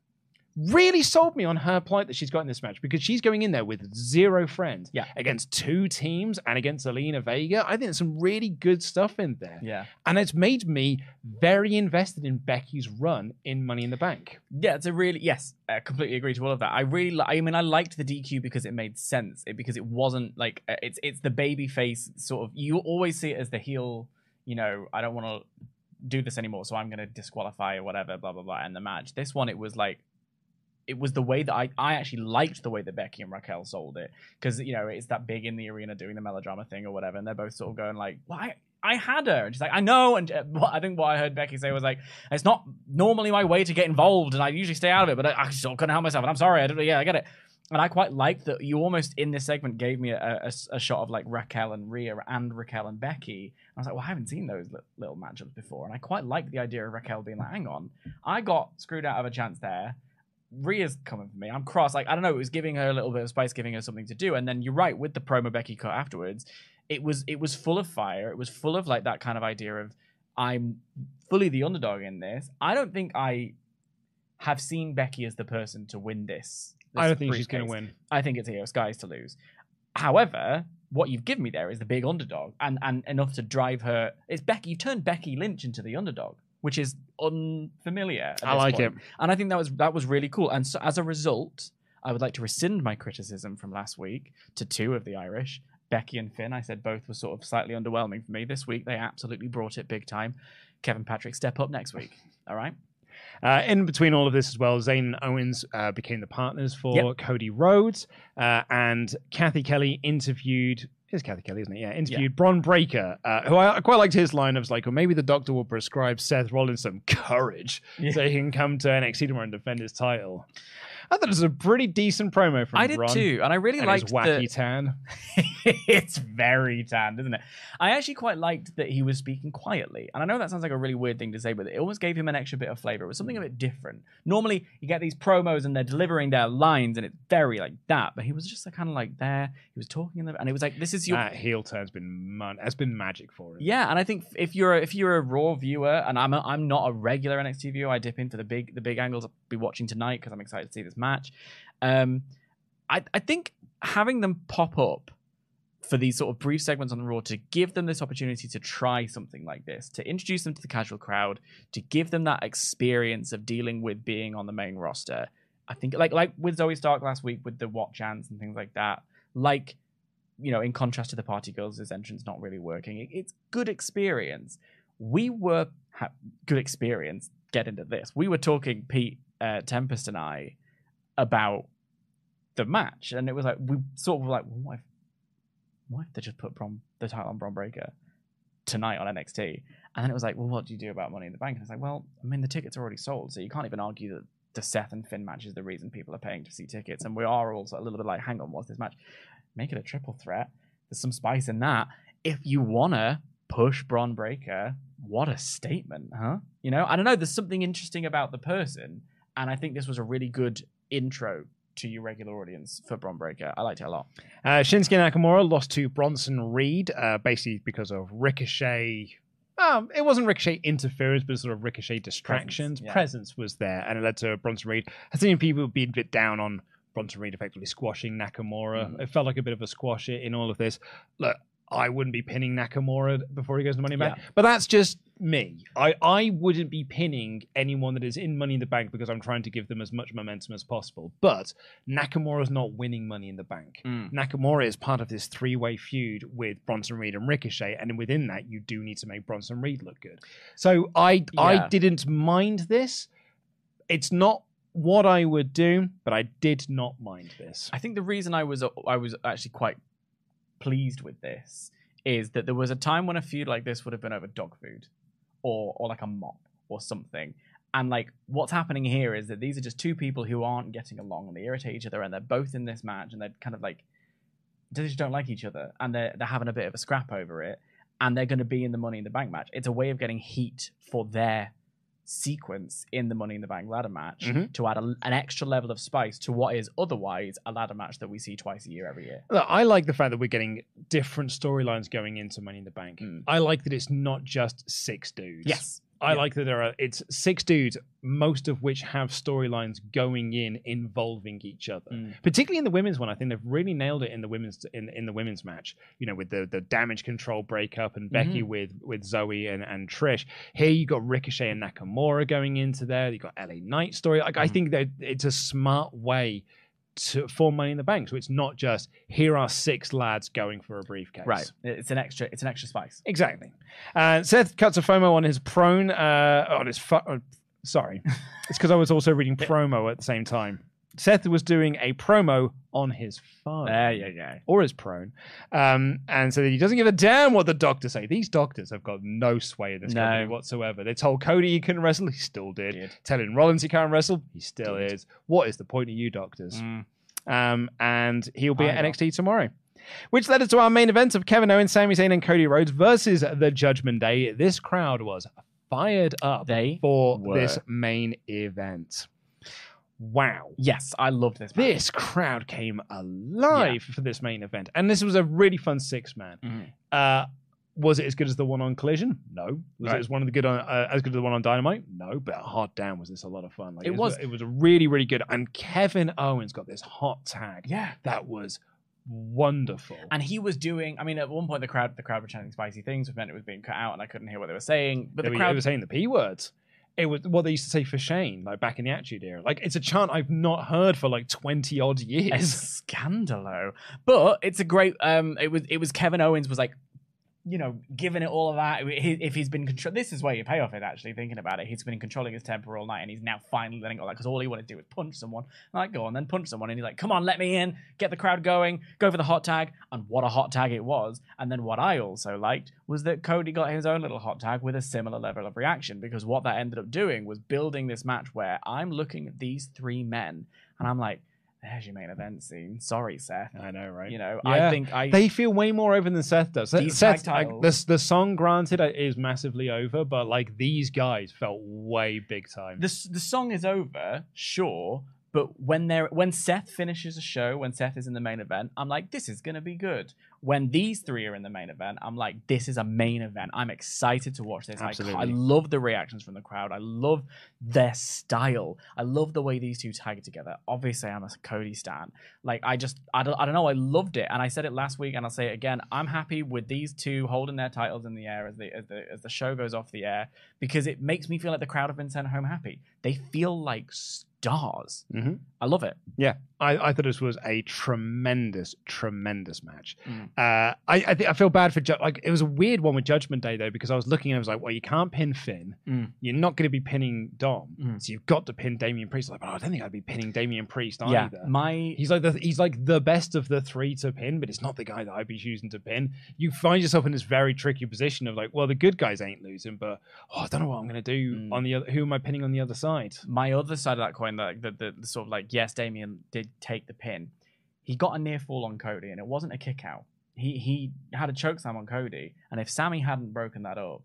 Really sold me on her plight that she's got in this match, because she's going in there with zero friends yeah. against two teams and against Zelina Vega. I think there's some really good stuff in there. Yeah. And it's made me very invested in Becky's run in Money in the Bank. Yeah, it's a really, yes, I completely agree to all of that. I really, I mean, I liked the D Q because it made sense, it, because it wasn't like, it's it's the baby face sort of, you always see it as the heel, you know, I don't want to do this anymore, so I'm going to disqualify or whatever, blah, blah, blah, and the match. This one, it was like, it was the way that I, I actually liked the way that Becky and Raquel sold it. Because, you know, it's that big in the arena doing the melodrama thing or whatever. And they're both sort of going like, well, I, I had her. And she's like, I know. And uh, I think what I heard Becky say was like, it's not normally my way to get involved. And I usually stay out of it. But I, I still couldn't help myself. And I'm sorry. I don't, yeah, I get it. And I quite liked that you almost in this segment gave me a, a, a shot of like Raquel and Rhea and Raquel and Becky. I was like, well, I haven't seen those li little matchups before. And I quite liked the idea of Raquel being like, hang on, I got screwed out of a chance there. Rhea's coming for me. I'm cross. Like, I don't know. It was giving her a little bit of space, giving her something to do. And then you're right with the promo Becky cut afterwards. It was it was full of fire. It was full of like that kind of idea of I'm fully the underdog in this. I don't think I have seen Becky as the person to win this. this I don't think she's going to win. I think it's Io Sky's to lose. However, what you've given me there is the big underdog and and enough to drive her. It's Becky. You turned Becky Lynch into the underdog, which is unfamiliar. I like it. And I think that was that was really cool. And so as a result, I would like to rescind my criticism from last week to two of the Irish. Becky and Finn, I said both were sort of slightly underwhelming for me. This week, they absolutely brought it big time. Kevin Patrick, step up next week. All right? Uh, in between all of this as well, Zayn and Owens uh, became the partners for yep. Cody Rhodes. Uh, and Kathy Kelly interviewed... It's Kathy Kelly, isn't it? Yeah, interviewed yeah. Bron Breakker, uh, who I, I quite liked his line. I was like, well, maybe the doctor will prescribe Seth Rollins some courage yeah. so he can come to N X T tomorrow and defend his title. I thought it was a pretty decent promo from I Bron. I did too, and I really and liked his wacky the... tan. It's very tanned, isn't it? I actually quite liked that he was speaking quietly, and I know that sounds like a really weird thing to say, but it almost gave him an extra bit of flavor. It was something a bit different. Normally, you get these promos and they're delivering their lines, and it's very like that. But he was just like, kind of like there. He was talking, in the... and it was like, this is. Your... That heel turn's been man has been magic for him. Yeah, and I think if you're a, if you're a Raw viewer, and I'm a, I'm not a regular N X T viewer, I dip into the big the big angles. I'll be watching tonight because I'm excited to see this match. Um, I I think having them pop up for these sort of brief segments on Raw to give them this opportunity to try something like this, to introduce them to the casual crowd, to give them that experience of dealing with being on the main roster. I think like like with Zoe Stark last week with the what chants and things like that, like. You know, in contrast to the Party Girls' entrance not really working. It's good experience. we were ha good experience get into this. We were talking, Pete, uh, Tempest and I, about the match, and it was like we sort of were like, why why did they just put Bron, the title on Bron Breakker tonight on N X T? And then it was like, well, what do you do about Money in the Bank? And it's like, well, I mean, the tickets are already sold, so you can't even argue that the Seth and Finn match is the reason people are paying to see tickets. And we are also a little bit like, hang on, what's this match? Make it a triple threat. There's some spice in that. If you want to push Bron Breakker, what a statement, huh? You know, I don't know. There's something interesting about the person. And I think this was a really good intro to your regular audience for Bron Breakker. I liked it a lot. Uh, Shinsuke Nakamura lost to Bronson Reed, uh, basically because of Ricochet. Um, it wasn't Ricochet interference, but sort of Ricochet distractions. Presence, yeah. Presence was there, and it led to Bronson Reed. I've seen people being a bit down on Bronson Reed effectively squashing Nakamura. Mm. It felt like a bit of a squash in all of this. Look, I wouldn't be pinning Nakamura before he goes to Money in the Bank, yeah. But that's just me. I, I wouldn't be pinning anyone that is in Money in the Bank because I'm trying to give them as much momentum as possible. But Nakamura's not winning Money in the Bank. Mm. Nakamura is part of this three-way feud with Bronson Reed and Ricochet, and within that, you do need to make Bronson Reed look good. So I, yeah. I didn't mind this. It's not what I would do, but I did not mind this. I think the reason I was I was actually quite pleased with this is that there was a time when a feud like this would have been over dog food or or like a mop or something. And like what's happening here is that these are just two people who aren't getting along and they irritate each other, and they're both in this match and they're kind of like, they just don't like each other, and they're, they're having a bit of a scrap over it, and they're going to be in the Money in the Bank match. It's a way of getting heat for their sequence in the Money in the Bank ladder match, mm-hmm. to add a, an extra level of spice to what is otherwise a ladder match that we see twice a year every year. Look, I like the fact that we're getting different storylines going into Money in the Bank. Mm. I like that it's not just six dudes. Yes. I yeah. like that there are it's six dudes, most of which have storylines going in involving each other. Mm. Particularly in the women's one, I think they've really nailed it in the women's in in the women's match. You know, with the the damage control breakup and Becky mm-hmm. with with Zoe and and Trish. Here you got Ricochet and Nakamura going into there. You got L A Knight story. Like mm. I think that it's a smart way to form Money in the Bank, so it's not just here are six lads going for a briefcase. Right, it's an extra, it's an extra spice. Exactly. Uh, Seth cuts a FOMO on his prone. Uh, on his fu oh, sorry, it's because I was also reading promo at the same time. Seth was doing a promo on his phone. There you go. Or his prone. Um, and so he doesn't give a damn what the doctors say. These doctors have got no sway in this no. company whatsoever. They told Cody he couldn't wrestle. He still did. did. Telling Rollins he can't wrestle. He still did. is. What is the point of you doctors? Mm. Um, and he'll be I at know. N X T tomorrow. Which led us to our main event of Kevin Owens, Sami Zayn, and Cody Rhodes versus the Judgment Day. This crowd was fired up they for were. this main event. Wow. Yes, I loved this match. This crowd came alive yeah. for this main event. And this was a really fun six-man. Mm. Uh, was it as good as the one on Collision? No. Was right. it as, one of the good on, uh, as good as the one on Dynamite? No. But hard damn was this a lot of fun. Like, it, it was. It was really, really good. And Kevin Owens got this hot tag. Yeah. That was wonderful. And he was doing, I mean, at one point the crowd the crowd were chanting spicy things, which meant it was being cut out and I couldn't hear what they were saying. But they the were, crowd they were saying the P words. It was what they used to say for Shane, like back in the Attitude Era. Like, it's a chant I've not heard for like twenty odd years. It's scandalo. But it's a great, um, it was, it was Kevin Owens was like, you know, giving it all of that. If he's been, contro this is where you pay off it actually, thinking about it. He's been controlling his temper all night and he's now finally letting go of that because all he wanted to do was punch someone. And like, go on then, punch someone. And he's like, come on, let me in, get the crowd going, go for the hot tag. And what a hot tag it was. And then what I also liked was that Cody got his own little hot tag with a similar level of reaction, because what that ended up doing was building this match where I'm looking at these three men and I'm like, there's your main event scene. Sorry, Seth. I know, right? You know, yeah. I think I... They feel way more open than Seth does. These Seth, I, the, the song, granted, is massively over, but, like, these guys felt way big time. The, the song is over, sure, but when they're, when Seth finishes a show, when Seth is in the main event, I'm like, this is going to be good. When these three are in the main event, I'm like, this is a main event. I'm excited to watch this. Absolutely. I, I love the reactions from the crowd. I love their style. I love the way these two tag together. Obviously, I'm a Cody stan. Like, I just, I don't, I don't know. I loved it. And I said it last week and I'll say it again. I'm happy with these two holding their titles in the air as the, as the, as the show goes off the air, because it makes me feel like the crowd have been sent home happy. They feel like stars. Mm-hmm. I love it. Yeah, I, I thought this was a tremendous, tremendous match. Mm. Uh, I I, th- I feel bad for Ju- like it was a weird one with Judgment Day though, because I was looking and I was like, well, you can't pin Finn. Mm. You're not going to be pinning Dom, mm. so you've got to pin Damien Priest. Like, oh, I don't think I'd be pinning Damien Priest yeah, either. My he's like the he's like the best of the three to pin, but it's not the guy that I'd be choosing to pin. You find yourself in this very tricky position of like, well, the good guys ain't losing, but oh, I don't know what I'm going to do mm. on the other. Who am I pinning on the other side? My other side of that coin, the the, the, the sort of like yes, Damien did take the pin. He got a near fall on Cody, and it wasn't a kick out. He he had a chokeslam on Cody, and if Sammy hadn't broken that up,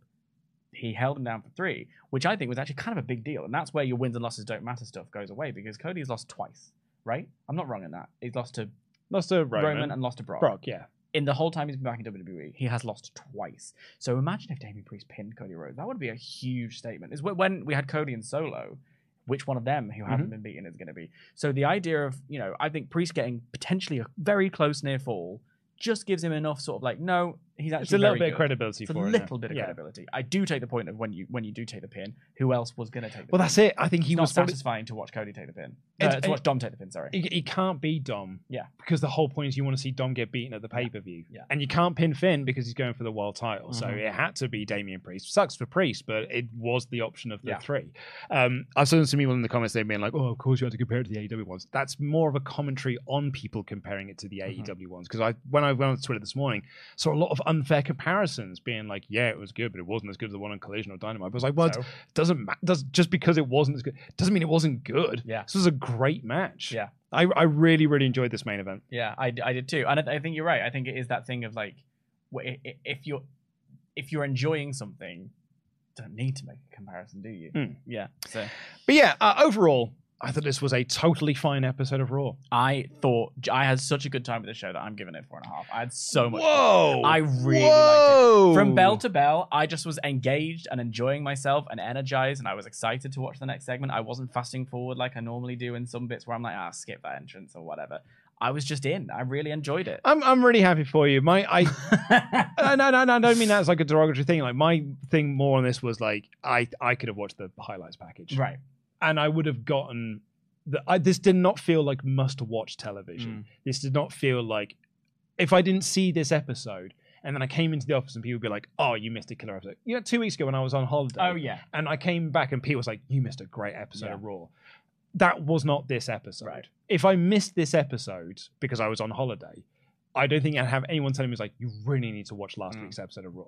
he held him down for three, which I think was actually kind of a big deal. And that's where your wins and losses don't matter stuff goes away, because Cody's lost twice, right? I'm not wrong in that. He's lost to lost to Roman, Roman and lost to Brock. Brock, yeah. In the whole time he's been back in W W E, he has lost twice. So imagine if Damien Priest pinned Cody Rhodes. That would be a huge statement. It's when we had Cody and Solo. Which one of them who haven't mm-hmm. been beaten is going to be? So the idea of, you know, I think Priest getting potentially a very close near fall just gives him enough sort of like, no, he's actually it's a little bit good. of credibility it's for him. It's a little bit of yeah. credibility. I do take the point of when you when you do take the pin, who else was going to take the well, pin? Well, that's it. I think he it's was not satisfying probably... to watch Cody take the pin. Uh, to watch Dom take the pin, sorry. It, it can't be Dom. Yeah. Because the whole point is you want to see Dom get beaten at the pay-per-view. Yeah. And you can't pin Finn because he's going for the world title. Mm-hmm. So it had to be Damien Priest. Sucks for Priest, but it was the option of the yeah. three. Um, I've seen some people in the comments, they've been like, oh, of course you had to compare it to the A E W ones. That's more of a commentary on people comparing it to the mm-hmm. A E W ones. Because I when I went on Twitter this morning, saw a lot of unfair comparisons being like, yeah, it was good, but it wasn't as good as the one on Collision or Dynamite. But I was like, well, so? it doesn't matter. Does, just because it wasn't as good doesn't mean it wasn't good. Yeah. This was a great match. Yeah. I, I really, really enjoyed this main event. Yeah, I, I did too. And I, I think you're right. I think it is that thing of like, if you're, if you're enjoying something, don't need to make a comparison, do you? Mm. Yeah. So. But yeah, uh, overall, I thought this was a totally fine episode of Raw. I thought I had such a good time with the show that I'm giving it four and a half. I had so much. Whoa! Fun. I really Whoa. liked it. From bell to bell, I just was engaged and enjoying myself and energized, and I was excited to watch the next segment. I wasn't fasting forward like I normally do in some bits where I'm like, ah, skip that entrance or whatever. I was just in. I really enjoyed it. I'm I'm really happy for you. My I no, no no no I don't mean that as like a derogatory thing. Like my thing more on this was like I I could have watched the highlights package. Right. And I would have gotten... The, I, this did not feel like must-watch television. Mm. This did not feel like... If I didn't see this episode, and then I came into the office and people would be like, oh, you missed a killer episode. You know, two weeks ago when I was on holiday. Oh, yeah. And I came back and Pete was like, you missed a great episode yeah. of Raw. That was not this episode. Right. If I missed this episode because I was on holiday, I don't think I'd have anyone telling me, it's like, you really need to watch last mm. week's episode of Raw.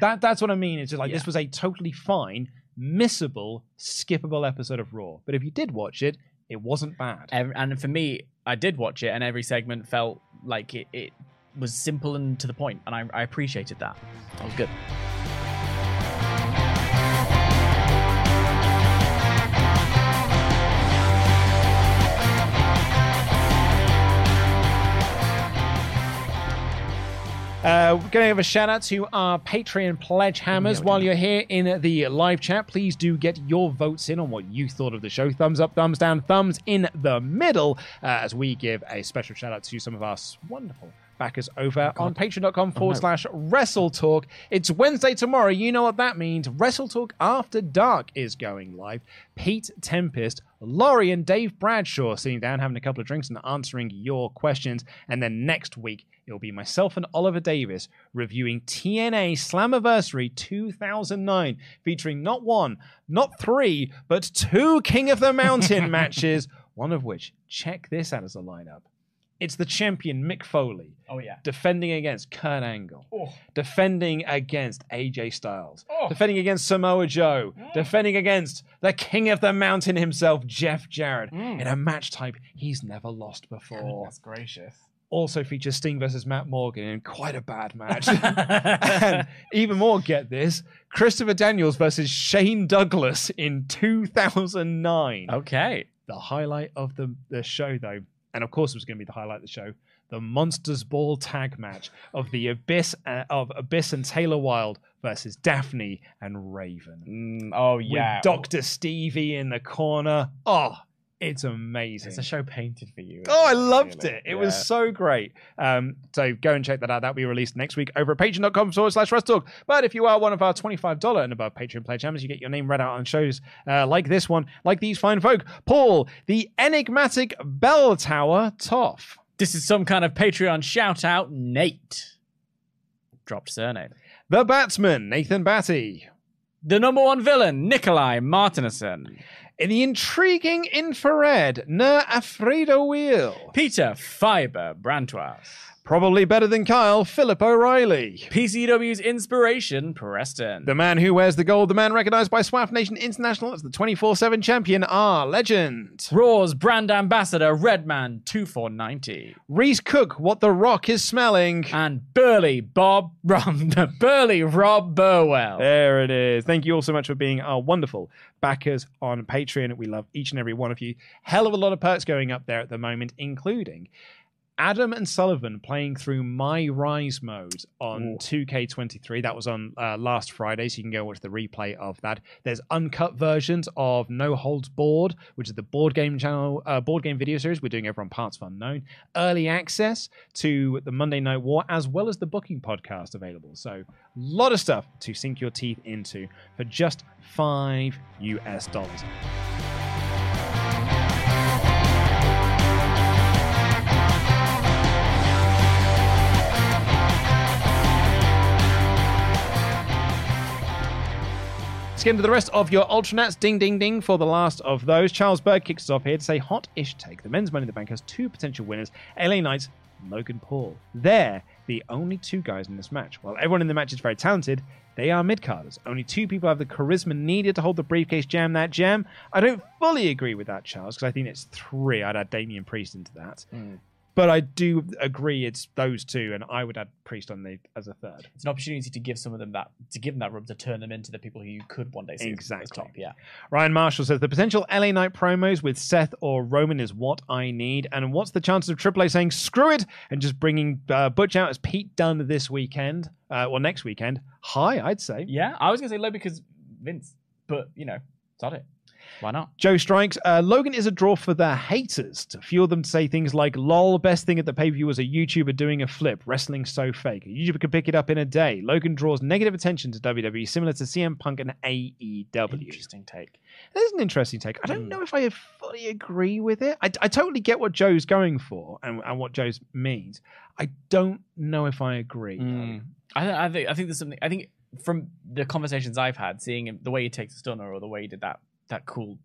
That That's what I mean. It's just like, yeah. this was a totally fine... missable, skippable episode of Raw. But if you did watch it, it wasn't bad. And for me, I did watch it, and every segment felt like it, it was simple and to the point, and I, I appreciated that. That was good. Uh, we're going to have a shout out to our Patreon pledge hammers. While you're here in the live chat, please do get your votes in on what you thought of the show. Thumbs up, thumbs down, thumbs in the middle, uh, as we give a special shout out to some of our wonderful backers over oh, on patreon.com forward oh, no. slash WrestleTalk. It's Wednesday tomorrow. You know what that means. WrestleTalk After Dark is going live. Pete Tempest, Laurie and Dave Bradshaw sitting down, having a couple of drinks and answering your questions. And then next week, it'll be myself and Oliver Davis reviewing T N A Slammiversary two thousand nine, featuring not one, not three, but two King of the Mountain matches, one of which, check this out as a lineup. It's the champion, Mick Foley. Oh, yeah. Defending against Kurt Angle. Oh. Defending against A J Styles. Oh. Defending against Samoa Joe. Mm. Defending against the King of the Mountain himself, Jeff Jarrett, mm. in a match type he's never lost before. Goodness gracious. Also features Sting versus Matt Morgan in quite a bad match. And even more, get this, Christopher Daniels versus Shane Douglas in two thousand nine. Okay. The highlight of the, the show, though, and of course it was going to be the highlight of the show, the Monsters Ball tag match of the Abyss uh, of Abyss and Taylor Wilde versus Daphne and Raven. Mm, oh, yeah. With Doctor Stevie in the corner. Oh, it's amazing. It's a show painted for you. Oh, I loved really? it. It yeah. was so great. Um, so go and check that out. That'll be released next week over at patreon.com forward slash WrestleTalk. But if you are one of our twenty-five dollars and above Patreon pledge hammers, you get your name read out on shows uh, like this one, like these fine folk. Paul, the enigmatic bell tower, Toff. This is some kind of Patreon shout out, Nate. dropped surname. The Batsman, Nathan Batty. The number one villain, Nikolai Martinison. In the intriguing infrared, Ner Alfredo Wheel. Peter Fiber Brantois. Probably better than Kyle, Philip O'Reilly. P C W's inspiration, Preston. The man who wears the gold, the man recognized by S W A F Nation International as the twenty-four seven champion, our legend. Raw's brand ambassador, Redman two four ninety. Reese Cook, what the Rock is smelling. And Burly Bob, the Burly Rob Burwell. There it is. Thank you all so much for being our wonderful backers on Patreon. We love each and every one of you. Hell of a lot of perks going up there at the moment, including Adam and Sullivan playing through My Rise mode on Ooh. two K twenty-three. That was on uh, last Friday, so you can go watch the replay of that. There's uncut versions of No Holds Board, which is the board game channel, uh, board game video series we're doing over on Parts of Unknown. Early access to the Monday Night War, as well as the Booking podcast available. So a lot of stuff to sink your teeth into for just five U S dollars. Get into the rest of your Ultranats. Ding, ding, ding for the last of those. Charles Berg kicks us off here to say, hot-ish take. The men's Money in the Bank has two potential winners, L A Knight and Logan Paul. They're the only two guys in this match. While everyone in the match is very talented, they are mid-carders. Only two people have the charisma needed to hold the briefcase, jam that jam. I don't fully agree with that, Charles, because I think it's three. I'd add Damien Priest into that. Mm. But I do agree it's those two, and I would add Priest on the as a third. It's an opportunity to give some of them that to give them that rub to turn them into the people who you could one day see exactly. At the top. Yeah. Ryan Marshall says the potential L A Knight promos with Seth or Roman is what I need. And what's the chances of Triple H saying screw it and just bringing uh, Butch out as Pete Dunne this weekend uh, or next weekend? High, I'd say. Yeah, I was gonna say low because Vince, but you know, it's on it. Why not? Joe Strikes. Uh, Logan is a draw for the haters to fuel them to say things like, lol, best thing at the pay-per-view was a YouTuber doing a flip. Wrestling so fake. A YouTuber could pick it up in a day. Logan draws negative attention to W W E, similar to C M Punk and A E W. Interesting take. That is an interesting take. I don't mm. know if I fully agree with it. I, I totally get what Joe's going for and, and what Joe's means. I don't know if I agree. Mm. I, I, think, I think there's something. I think from the conversations I've had, seeing the way he takes a stunner or the way he did that, that cool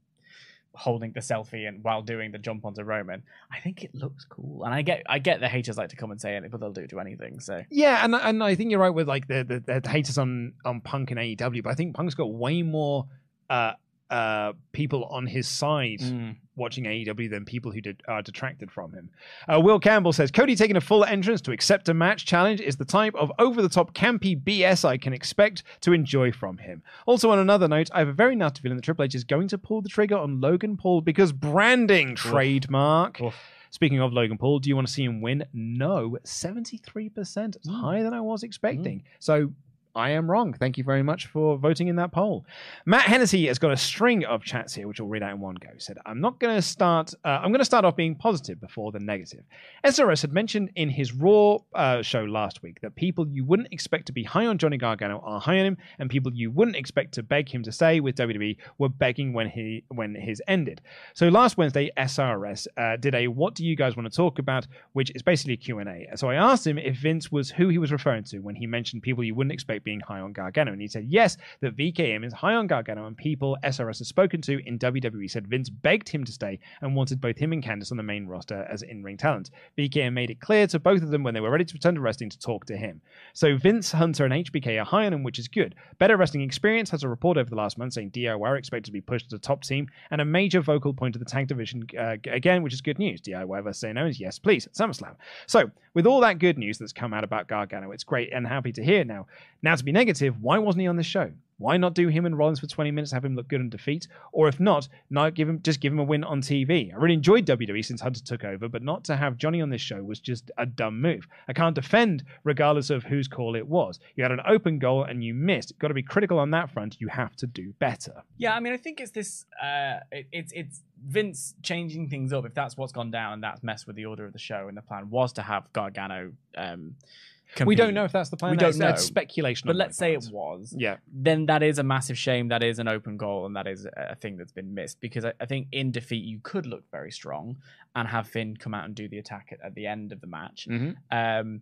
holding the selfie and while doing the jump onto Roman, I think it looks cool. And I get I get the haters like to come and say anything, but they'll do do anything. So yeah, and and I think you're right with like the the, the haters on, on Punk and A E W, but I think Punk's got way more uh uh people on his side mm. watching A E W than people who did, are detracted from him. Uh, Will Campbell says, Cody taking a full entrance to accept a match challenge is the type of over-the-top campy B S I can expect to enjoy from him. Also, on another note, I have a very nasty feeling that Triple H is going to pull the trigger on Logan Paul because branding. Oof. Trademark. Oof. Speaking of Logan Paul, do you want to see him win? No. seventy-three percent. It's mm. higher than I was expecting. Mm. So I am wrong. Thank you very much for voting in that poll. Matt Hennessy has got a string of chats here, which I'll read out in one go. Said, I'm not going to start. Uh, I'm going to start off being positive before the negative. S R S had mentioned in his Raw uh, show last week that people you wouldn't expect to be high on Johnny Gargano are high on him, and people you wouldn't expect to beg him to stay with W W E were begging when he when his ended. So last Wednesday, S R S uh, did a "What do you guys want to talk about?" which is basically a Q and A. So I asked him if Vince was who he was referring to when he mentioned people you wouldn't expect being high on Gargano, and he said yes, that V K M is high on Gargano, and people S R S has spoken to in W W E said Vince begged him to stay and wanted both him and Candice on the main roster as in-ring talent. V K M made it clear to both of them when they were ready to return to wrestling to talk to him. So Vince, Hunter, and H B K are high on him, which is good. Better Wrestling Experience has a report over the last month saying D I Y are expected to be pushed to the top team and a major vocal point of the tag division uh, again, which is good news. D I Y versus Say No is yes please at SummerSlam. So with all that good news that's come out about Gargano, it's great and happy to hear. Now, Now, to be negative, why wasn't he on this show? Why not do him and Rollins for twenty minutes, have him look good and defeat? Or if not, not give him, just give him a win on T V. I really enjoyed W W E since Hunter took over, but not to have Johnny on this show was just a dumb move. I can't defend regardless of whose call it was. You had an open goal and you missed. Got to be critical on that front. You have to do better. Yeah, I mean, I think it's this, uh, it, it's it's Vince changing things up. If that's what's gone down, that's messed with the order of the show. And the plan was to have Gargano um compete. We don't know if that's the plan. We don't know. It's speculation. But let's say it was. Yeah. Then that is a massive shame. That is an open goal, and that is a thing that's been missed. Because I, I think in defeat you could look very strong and have Finn come out and do the attack at, at the end of the match. Mm-hmm. Um,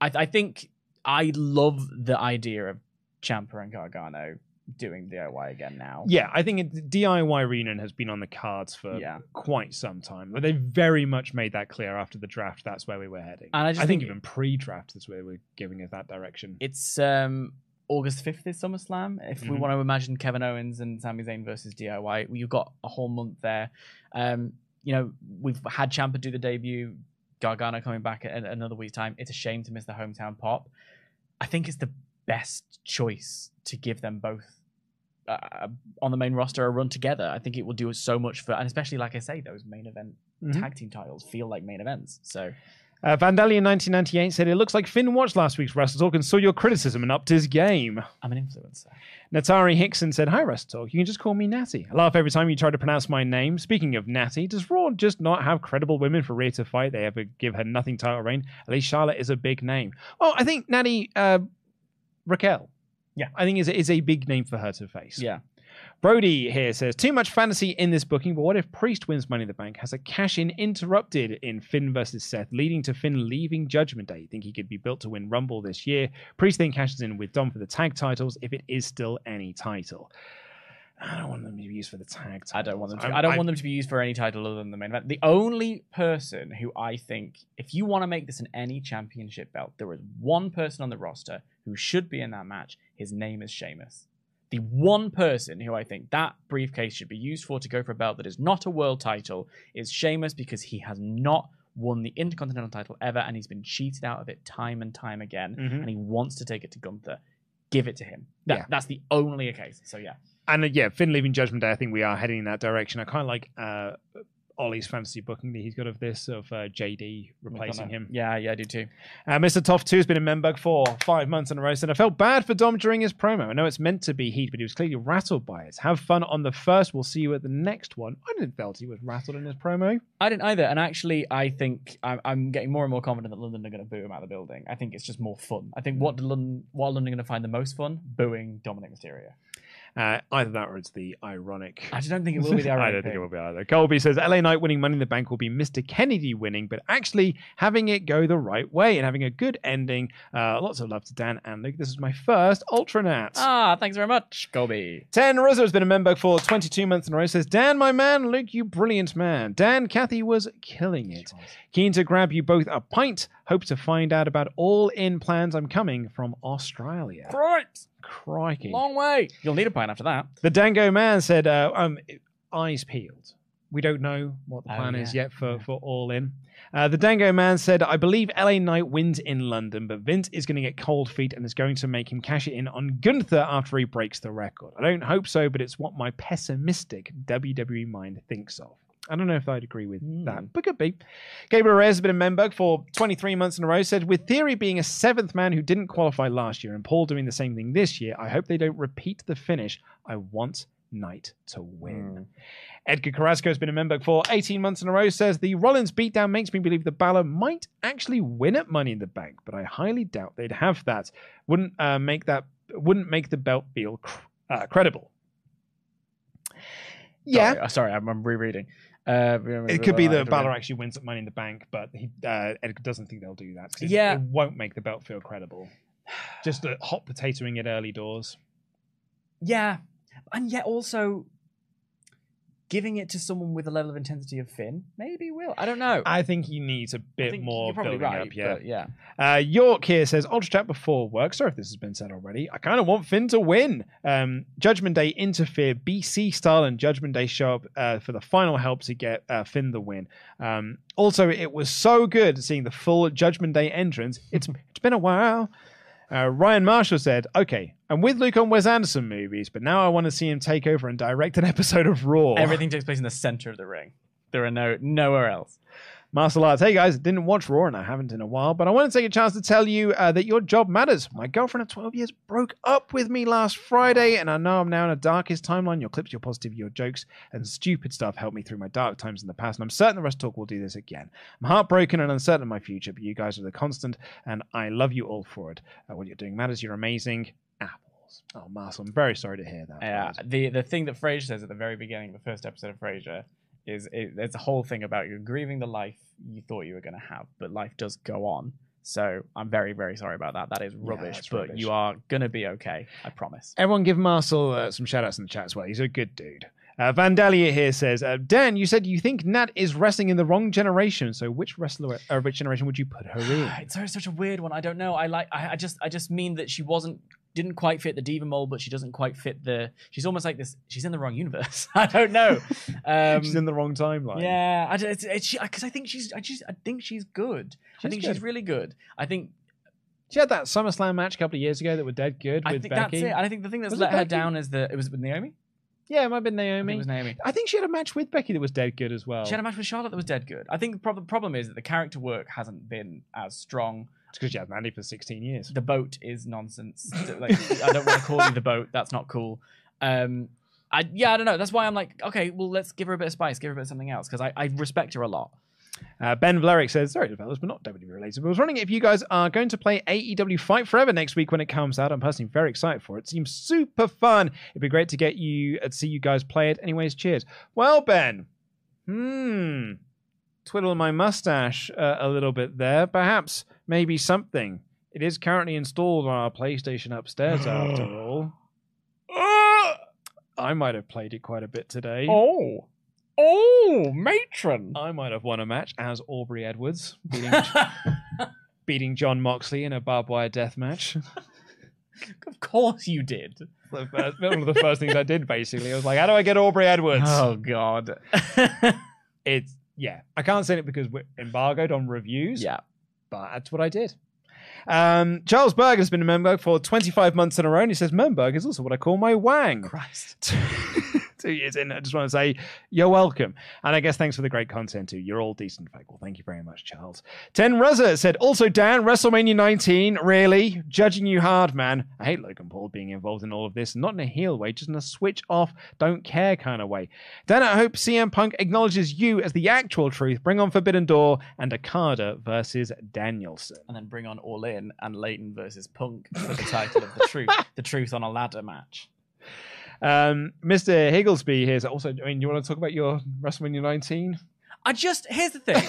I, I think I love the idea of Ciampa and Gargano doing D I Y again now. Yeah, I think it, D I Y reunion has been on the cards for yeah. quite some time. But they very much made that clear after the draft. That's where we were heading. And I, just I think, think even pre-draft is where we're giving us that direction. It's um, August fifth is SummerSlam. If mm-hmm. we want to imagine Kevin Owens and Sami Zayn versus D I Y, you've got a whole month there. Um, you know, we've had Ciampa do the debut, Gargano coming back at another week's time. It's a shame to miss the hometown pop. I think it's the best choice to give them both uh, on the main roster a run together. I think it will do so much for, and especially, like I say, those main event mm-hmm. tag team titles feel like main events. So uh, Vandalia nineteen ninety-eight said, it looks like Finn watched last week's WrestleTalk and saw your criticism and upped his game. I'm an influencer. Natari Hickson said, hi WrestleTalk, you can just call me Natty. I laugh every time you try to pronounce my name. Speaking of Natty, does Raw just not have credible women for Rhea to fight? They ever give her nothing title reign? At least Charlotte is a big name. Well, I think Natty uh, Raquel, yeah, I think is is a big name for her to face. Yeah. Brody here says, too much fantasy in this booking, but what if Priest wins Money in the Bank, has a cash-in interrupted in Finn versus Seth, leading to Finn leaving Judgment Day? You think he could be built to win Rumble this year? Priest then cashes in with Dom for the tag titles, if it is still any title. I don't want them to be used for the tag titles. I don't want them to, I, I don't I, want them to be used for any title other than the main event. The only person who I think, if you want to make this an any championship belt, there is one person on the roster who should be in that match. His name is Sheamus. The one person who I think that briefcase should be used for to go for a belt that is not a world title is Sheamus, because he has not won the Intercontinental title ever, and he's been cheated out of it time and time again, mm-hmm. and he wants to take it to Gunther. Give it to him. That, yeah. That's the only occasion. So, yeah. And uh, yeah, Finn leaving Judgment Day, I think we are heading in that direction. I kind of like uh, Ollie's fantasy booking that he's got of this, of uh, J D replacing him. Yeah, yeah, I do too. Uh, Mister Toff two has been in Membug for five months in a row, and I felt bad for Dom during his promo. I know it's meant to be heat, but he was clearly rattled by it. Have fun on the first. We'll see you at the next one. I didn't felt he was rattled in his promo. I didn't either. And actually, I think I'm, I'm getting more and more confident that London are going to boo him out of the building. I think it's just more fun. I think what London, what London are going to find the most fun? Booing Dominic Mysterio. Uh, either that or it's the ironic. I just don't think it will be the ironic. I don't think it will be either. Colby says, L A Knight winning Money in the Bank will be Mister Kennedy winning, but actually having it go the right way and having a good ending. Uh, lots of love to Dan and Luke. This is my first Ultranat. Ah, thanks very much, Colby. Ten Rizzo has been a member for twenty-two months in a row. Says, Dan, my man, Luke, you brilliant man. Dan, Kathy was killing it. Keen to grab you both a pint. Hope to find out about all in plans. I'm coming from Australia. Right. Crikey. Long way. You'll need a pint after that. The Dango Man said, uh, um, eyes peeled. We don't know what the plan oh, yeah. is yet for, yeah. for All In. Uh, the Dango Man said, I believe L A Knight wins in London, but Vince is going to get cold feet and is going to make him cash it in on Gunther after he breaks the record. I don't hope so, but it's what my pessimistic W W E mind thinks of. I don't know if I'd agree with mm. that, but could be. Gabriel Reyes has been a member for twenty-three months in a row, said, with Theory being a seventh man who didn't qualify last year and Paul doing the same thing this year, I hope they don't repeat the finish. I want Knight to win. Mm. Edgar Carrasco has been a member for eighteen months in a row, says, the Rollins beatdown makes me believe that Balor might actually win at Money in the Bank, but I highly doubt they'd have that. Wouldn't uh, make that. Wouldn't make the belt feel cr- uh, credible. Yeah. Sorry, sorry I'm, I'm rereading. Uh, it could be that Balor actually wins at Money in the Bank, but he uh, doesn't think they'll do that. Yeah, it, it won't make the belt feel credible. Just uh, hot potatoing at early doors. Yeah, and yet also giving it to someone with a level of intensity of Finn maybe will. I don't know. I think he needs a bit more building right, up. Yeah, yeah. Uh, York here says, Ultra Chat before work. Sorry if this has been said already. I kind of want Finn to win. Um, Judgment Day interfere B C style and Judgment Day show up uh, for the final help to get uh, Finn the win. Um, also, it was so good seeing the full Judgment Day entrance. It's it's been a while. Uh, Ryan Marshall said, okay, I'm with Luke on Wes Anderson movies, but now I want to see him take over and direct an episode of Raw. Everything takes place in the center of the ring. There are no nowhere else. Marcel Arts, hey guys, didn't watch Raw and I haven't in a while, but I want to take a chance to tell you uh, that your job matters. My girlfriend of twelve years broke up with me last Friday, and I know I'm now in a darkest timeline. Your clips, your positivity, your jokes, and stupid stuff helped me through my dark times in the past, and I'm certain the WrestleTalk will do this again. I'm heartbroken and uncertain of my future, but you guys are the constant, and I love you all for it. Uh, what you're doing matters. You're amazing. Apples. Oh, Marcel, I'm very sorry to hear that. Yeah, uh, the, the thing that Frasier says at the very beginning, the first episode of Frasier, is it, there's a whole thing about you grieving the life you thought you were going to have, but life does go on. So I'm very, very sorry about that. That is rubbish, yeah, but rubbish. You are going to be okay. I promise. Everyone give Marcel uh, some shout outs in the chat as well. He's a good dude. Uh, Vandalia here says, uh, Dan, you said you think Nat is wrestling in the wrong generation. So which wrestler, or which generation would you put her in? It's such a weird one. I don't know. I like. I, I just. I just mean that she wasn't. Didn't quite fit the diva mold, but she doesn't quite fit the. She's almost like this. She's in the wrong universe. I don't know. Um, she's in the wrong timeline. Yeah, I don't. Because I think she's. I just. I think she's good. She's I think good. she's really good. I think. She had that SummerSlam match a couple of years ago that were dead good. I with think Becky. that's it. And I think the thing that's was let her down is that it was with Naomi. Yeah, it might have been Naomi. I think it was Naomi. I think she had a match with Becky that was dead good as well. She had a match with Charlotte that was dead good. I think the prob problem is that the character work hasn't been as strong. It's because you had Mandy for sixteen years. The boat is nonsense. Like, I don't want to call you the boat. That's not cool. Um, I, yeah, I don't know. That's why I'm like, okay, well, let's give her a bit of spice. Give her a bit of something else because I, I respect her a lot. Uh, Ben Vlerick says, sorry, developers, but not W W E related. But I was wondering if you guys are going to play A E W Fight Forever next week when it comes out. I'm personally very excited for it. It seems super fun. It'd be great to get you to see you guys play it. Anyways, cheers. Well, Ben. Hmm. Twiddle my mustache uh, a little bit there. Perhaps maybe something. It is currently installed on our PlayStation upstairs, after all. I might have played it quite a bit today. Oh. Oh, matron. I might have won a match as Aubrey Edwards, beating, beating John Moxley in a barbed wire death match. Of course you did. The first, one of the first things I did, basically. I was like, how do I get Aubrey Edwards? Oh, God. It's, yeah. I can't say it because we're embargoed on reviews. Yeah. But that's what I did. Um, Charles Berg has been in Memberg for twenty-five months in a row, and he says, Memberg is also what I call my wang. Christ. Two years in, I just want to say you're welcome, and I guess thanks for the great content too. You're all decent folk. Well, thank you very much, Charles. Ten Ruzza said, also Dan, WrestleMania nineteen, really judging you hard, man. I hate Logan Paul being involved in all of this, not in a heel way, just in a switch off, don't care kind of way. Dan, I hope C M Punk acknowledges you as the actual truth. Bring on Forbidden Door and Okada versus Danielson, and then bring on All In and Layton versus Punk for the title of the truth, the truth on a ladder match. Um, Mister Higglesby here's also, I mean, you want to talk about your WrestleMania nineteen? I just, here's the thing.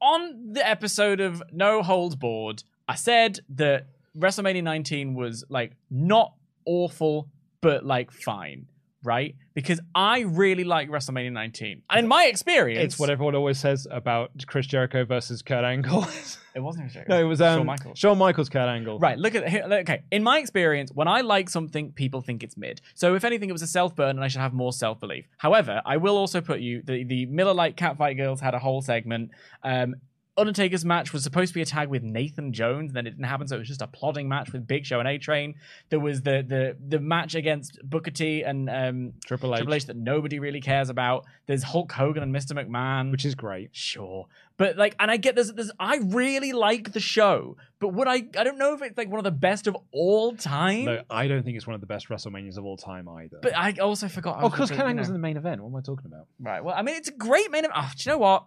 On the episode of No Holds Barred, I said that WrestleMania nineteen was like not awful, but like fine, right? Because I really like WrestleMania nineteen. And in my experience... It's what everyone always says about Chris Jericho versus Kurt Angle. It wasn't Chris Jericho. No, it was um, Shawn Michaels. Shawn Michaels, Kurt Angle. Right, look at... Here, okay, in my experience, when I like something, people think it's mid. So if anything, it was a self-burn and I should have more self-belief. However, I will also put you... The, the Miller Lite Catfight Girls had a whole segment. Um, Undertaker's match was supposed to be a tag with Nathan Jones, and then it didn't happen, so it was just a plodding match with Big Show and A-Train. There was the the the match against Booker T and um, Triple H. Triple H that nobody really cares about. There's Hulk Hogan and Mister McMahon, which is great, sure. But like, and I get this. This I really like the show, but would I? I don't know if it's like one of the best of all time. No, I don't think it's one of the best WrestleManias of all time either. But I also forgot. I oh, because Kurt Angle's in the main event. What am I talking about? Right. Well, I mean, it's a great main event. Oh, do you know what?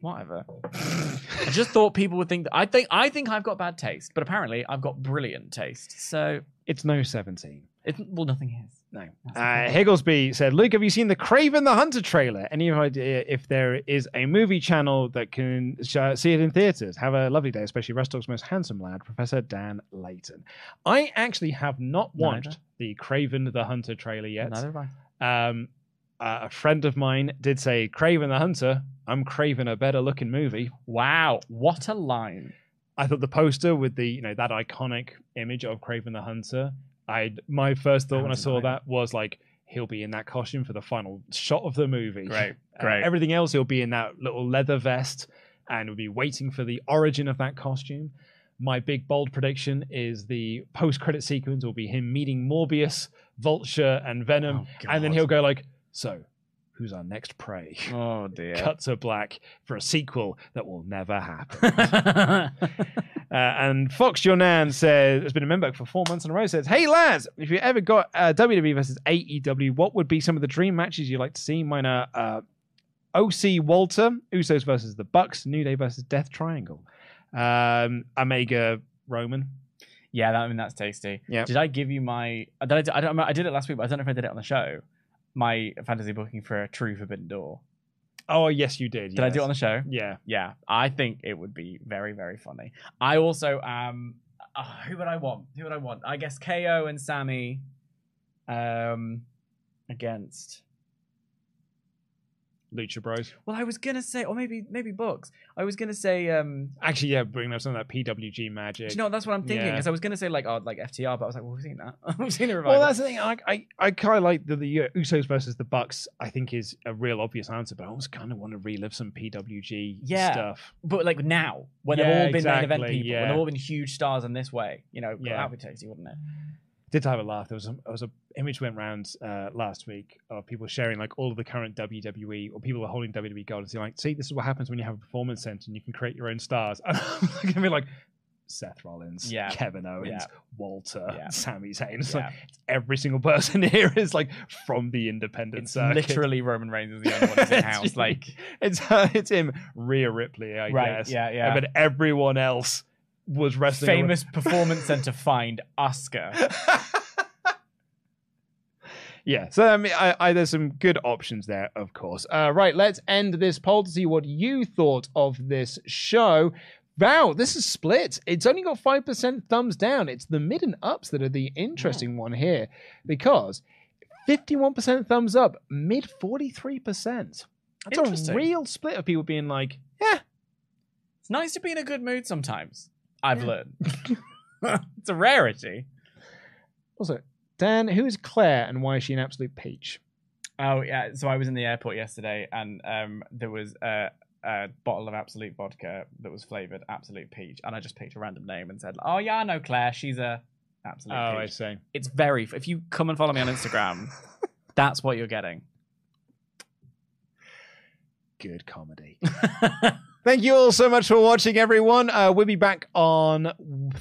Whatever. I just thought people would think that I think I think I've got bad taste, but apparently I've got brilliant taste. So it's no seventeen. It's, well, nothing is. No. Uh, Higglesby said, Luke, have you seen the Kraven the Hunter trailer? Any idea if there is a movie channel that can see it in theaters? Have a lovely day, especially WrestleTalk's most handsome lad, Professor Dan Layton. I actually have not watched Neither. the Kraven the Hunter trailer yet. Neither have I. Um, Uh, a friend of mine did say, Kraven the Hunter, I'm craving a better looking movie. Wow, what a line. I thought the poster with the, you know, that iconic image of Kraven the Hunter, I my first thought when I saw line. that was like, he'll be in that costume for the final shot of the movie. Great, great. Uh, everything else, he'll be in that little leather vest and will be waiting for the origin of that costume. My big bold prediction is the post-credit sequence will be him meeting Morbius, Vulture, and Venom. Oh, and then he'll go like, so, who's our next prey? Oh, dear. Cut to black for a sequel that will never happen. uh, and Fox Your Nan says, has been a member for four months in a row, says, hey, lads, if you ever got uh, W W E versus A E W, what would be some of the dream matches you'd like to see? Mine are uh, O C Walter, Usos versus the Bucks, New Day versus Death Triangle, um, Omega Roman. Yeah, that, I mean, that's tasty. Yep. Did I give you my... I, did, I, don't, I did it last week, but I don't know if I did it on the show. My fantasy booking for a true Forbidden Door. Oh, yes, you did. Did yes. I do it on the show? Yeah. Yeah. I think it would be very, very funny. I also um, oh, who would I want? Who would I want? I guess K O and Sami um, against Lucha Bros. Well, I was going to say, or maybe maybe Bucks. I was going to say... Um, Actually, yeah, bring up some of that P W G magic. Do you know, that's what I'm thinking. Because yeah. I was going to say, like, oh, like F T R, but I was like, well, we've seen that. We've seen the revival. Well, that's the thing. I I, I kind of like the, the uh, Usos versus the Bucks, I think, is a real obvious answer, but I always kind of want to relive some P W G yeah. stuff. But, like, now, when yeah, they've all been exactly, main event people, yeah. when they've all been huge stars in this way, you know, yeah. well, that would be tasty, wouldn't it? Did have a laugh. There was a, there was an image went round uh, last week of people sharing like all of the current W W E or people are holding W W E gold and saying like, see, this is what happens when you have a performance center and you can create your own stars. And I'm gonna be like Seth Rollins, yeah. Kevin Owens, yeah. Walter, yeah. Sami Zayn. It's yeah. like it's every single person here is like from the independent it's circuit. Literally Roman Reigns is the only one that's in house. Like it's uh, it's him, Rhea Ripley, I right, guess. Yeah, yeah. But everyone else was wrestling famous around. Performance center find Oscar. Yeah, so I mean, I, I, there's some good options there, of course. Uh, right, let's end this poll to see what you thought of this show. Wow, this is split. It's only got five percent thumbs down. It's the mid and ups that are the interesting wow. one here because fifty-one percent thumbs up, mid forty-three percent. That's a real split of people being like, yeah. It's nice to be in a good mood sometimes. I've yeah. learned. It's a rarity. Also, Dan, who is Claire and why is she an absolute peach? Oh, yeah. So I was in the airport yesterday and um, there was a, a bottle of absolute vodka that was flavored absolute peach. And I just picked a random name and said, oh, yeah, I know Claire. She's a absolute oh, peach. Oh, I see. It's very... If you come and follow me on Instagram, that's what you're getting. Good comedy. Thank you all so much for watching, everyone. Uh, we'll be back on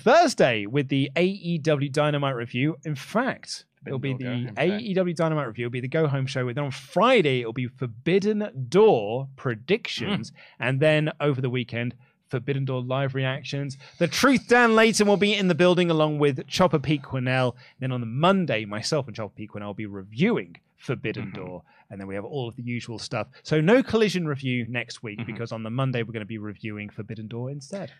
Thursday with the A E W Dynamite review. In fact, it'll be the A E W Dynamite review. It'll be the go-home show. Then on Friday, it'll be Forbidden Door predictions. Mm. And then over the weekend, Forbidden Door live reactions. The Truth Dan Layton will be in the building along with Chopper Pete Quinnell. Then on the Monday, myself and Chopper Pete Quinnell will be reviewing Forbidden mm-hmm. Door, and then we have all of the usual stuff. So no collision review next week mm-hmm. because on the Monday we're going to be reviewing Forbidden Door instead.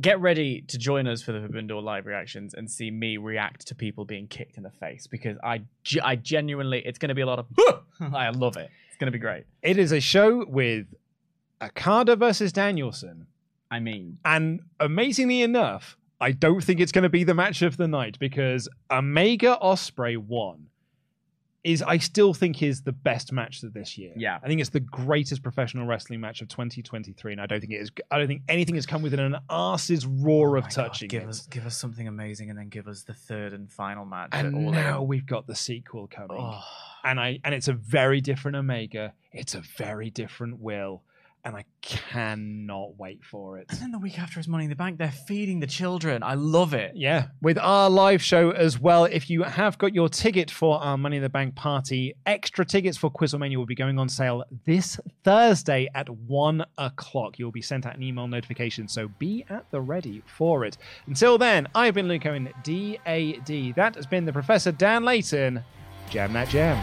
Get ready to join us for the Forbidden Door live reactions and see me react to people being kicked in the face because I, I genuinely, it's going to be a lot of I love it. It's going to be great. It is a show with Okada versus Danielson. I mean, and amazingly enough, I don't think it's going to be the match of the night because Omega Ospreay won. Is I still think is the best match of this year. Yeah, I think it's the greatest professional wrestling match of twenty twenty-three, and I don't think it is. I don't think anything has come within an arse's roar oh of touching. God, give it. us, give us something amazing, and then give us the third and final match. And all now in. We've got the sequel coming, oh. and I and it's a very different Omega. It's a very different Will. And I cannot wait for it. And then the week after is Money in the Bank. They're feeding the children. I love it. Yeah. With our live show as well, if you have got your ticket for our Money in the Bank party, extra tickets for Quizlemania will be going on sale this Thursday at one o'clock. You'll be sent out an email notification, so be at the ready for it. Until then, I've been Luke Owen, D A D. That has been the Professor Dan Layton. Jam that jam.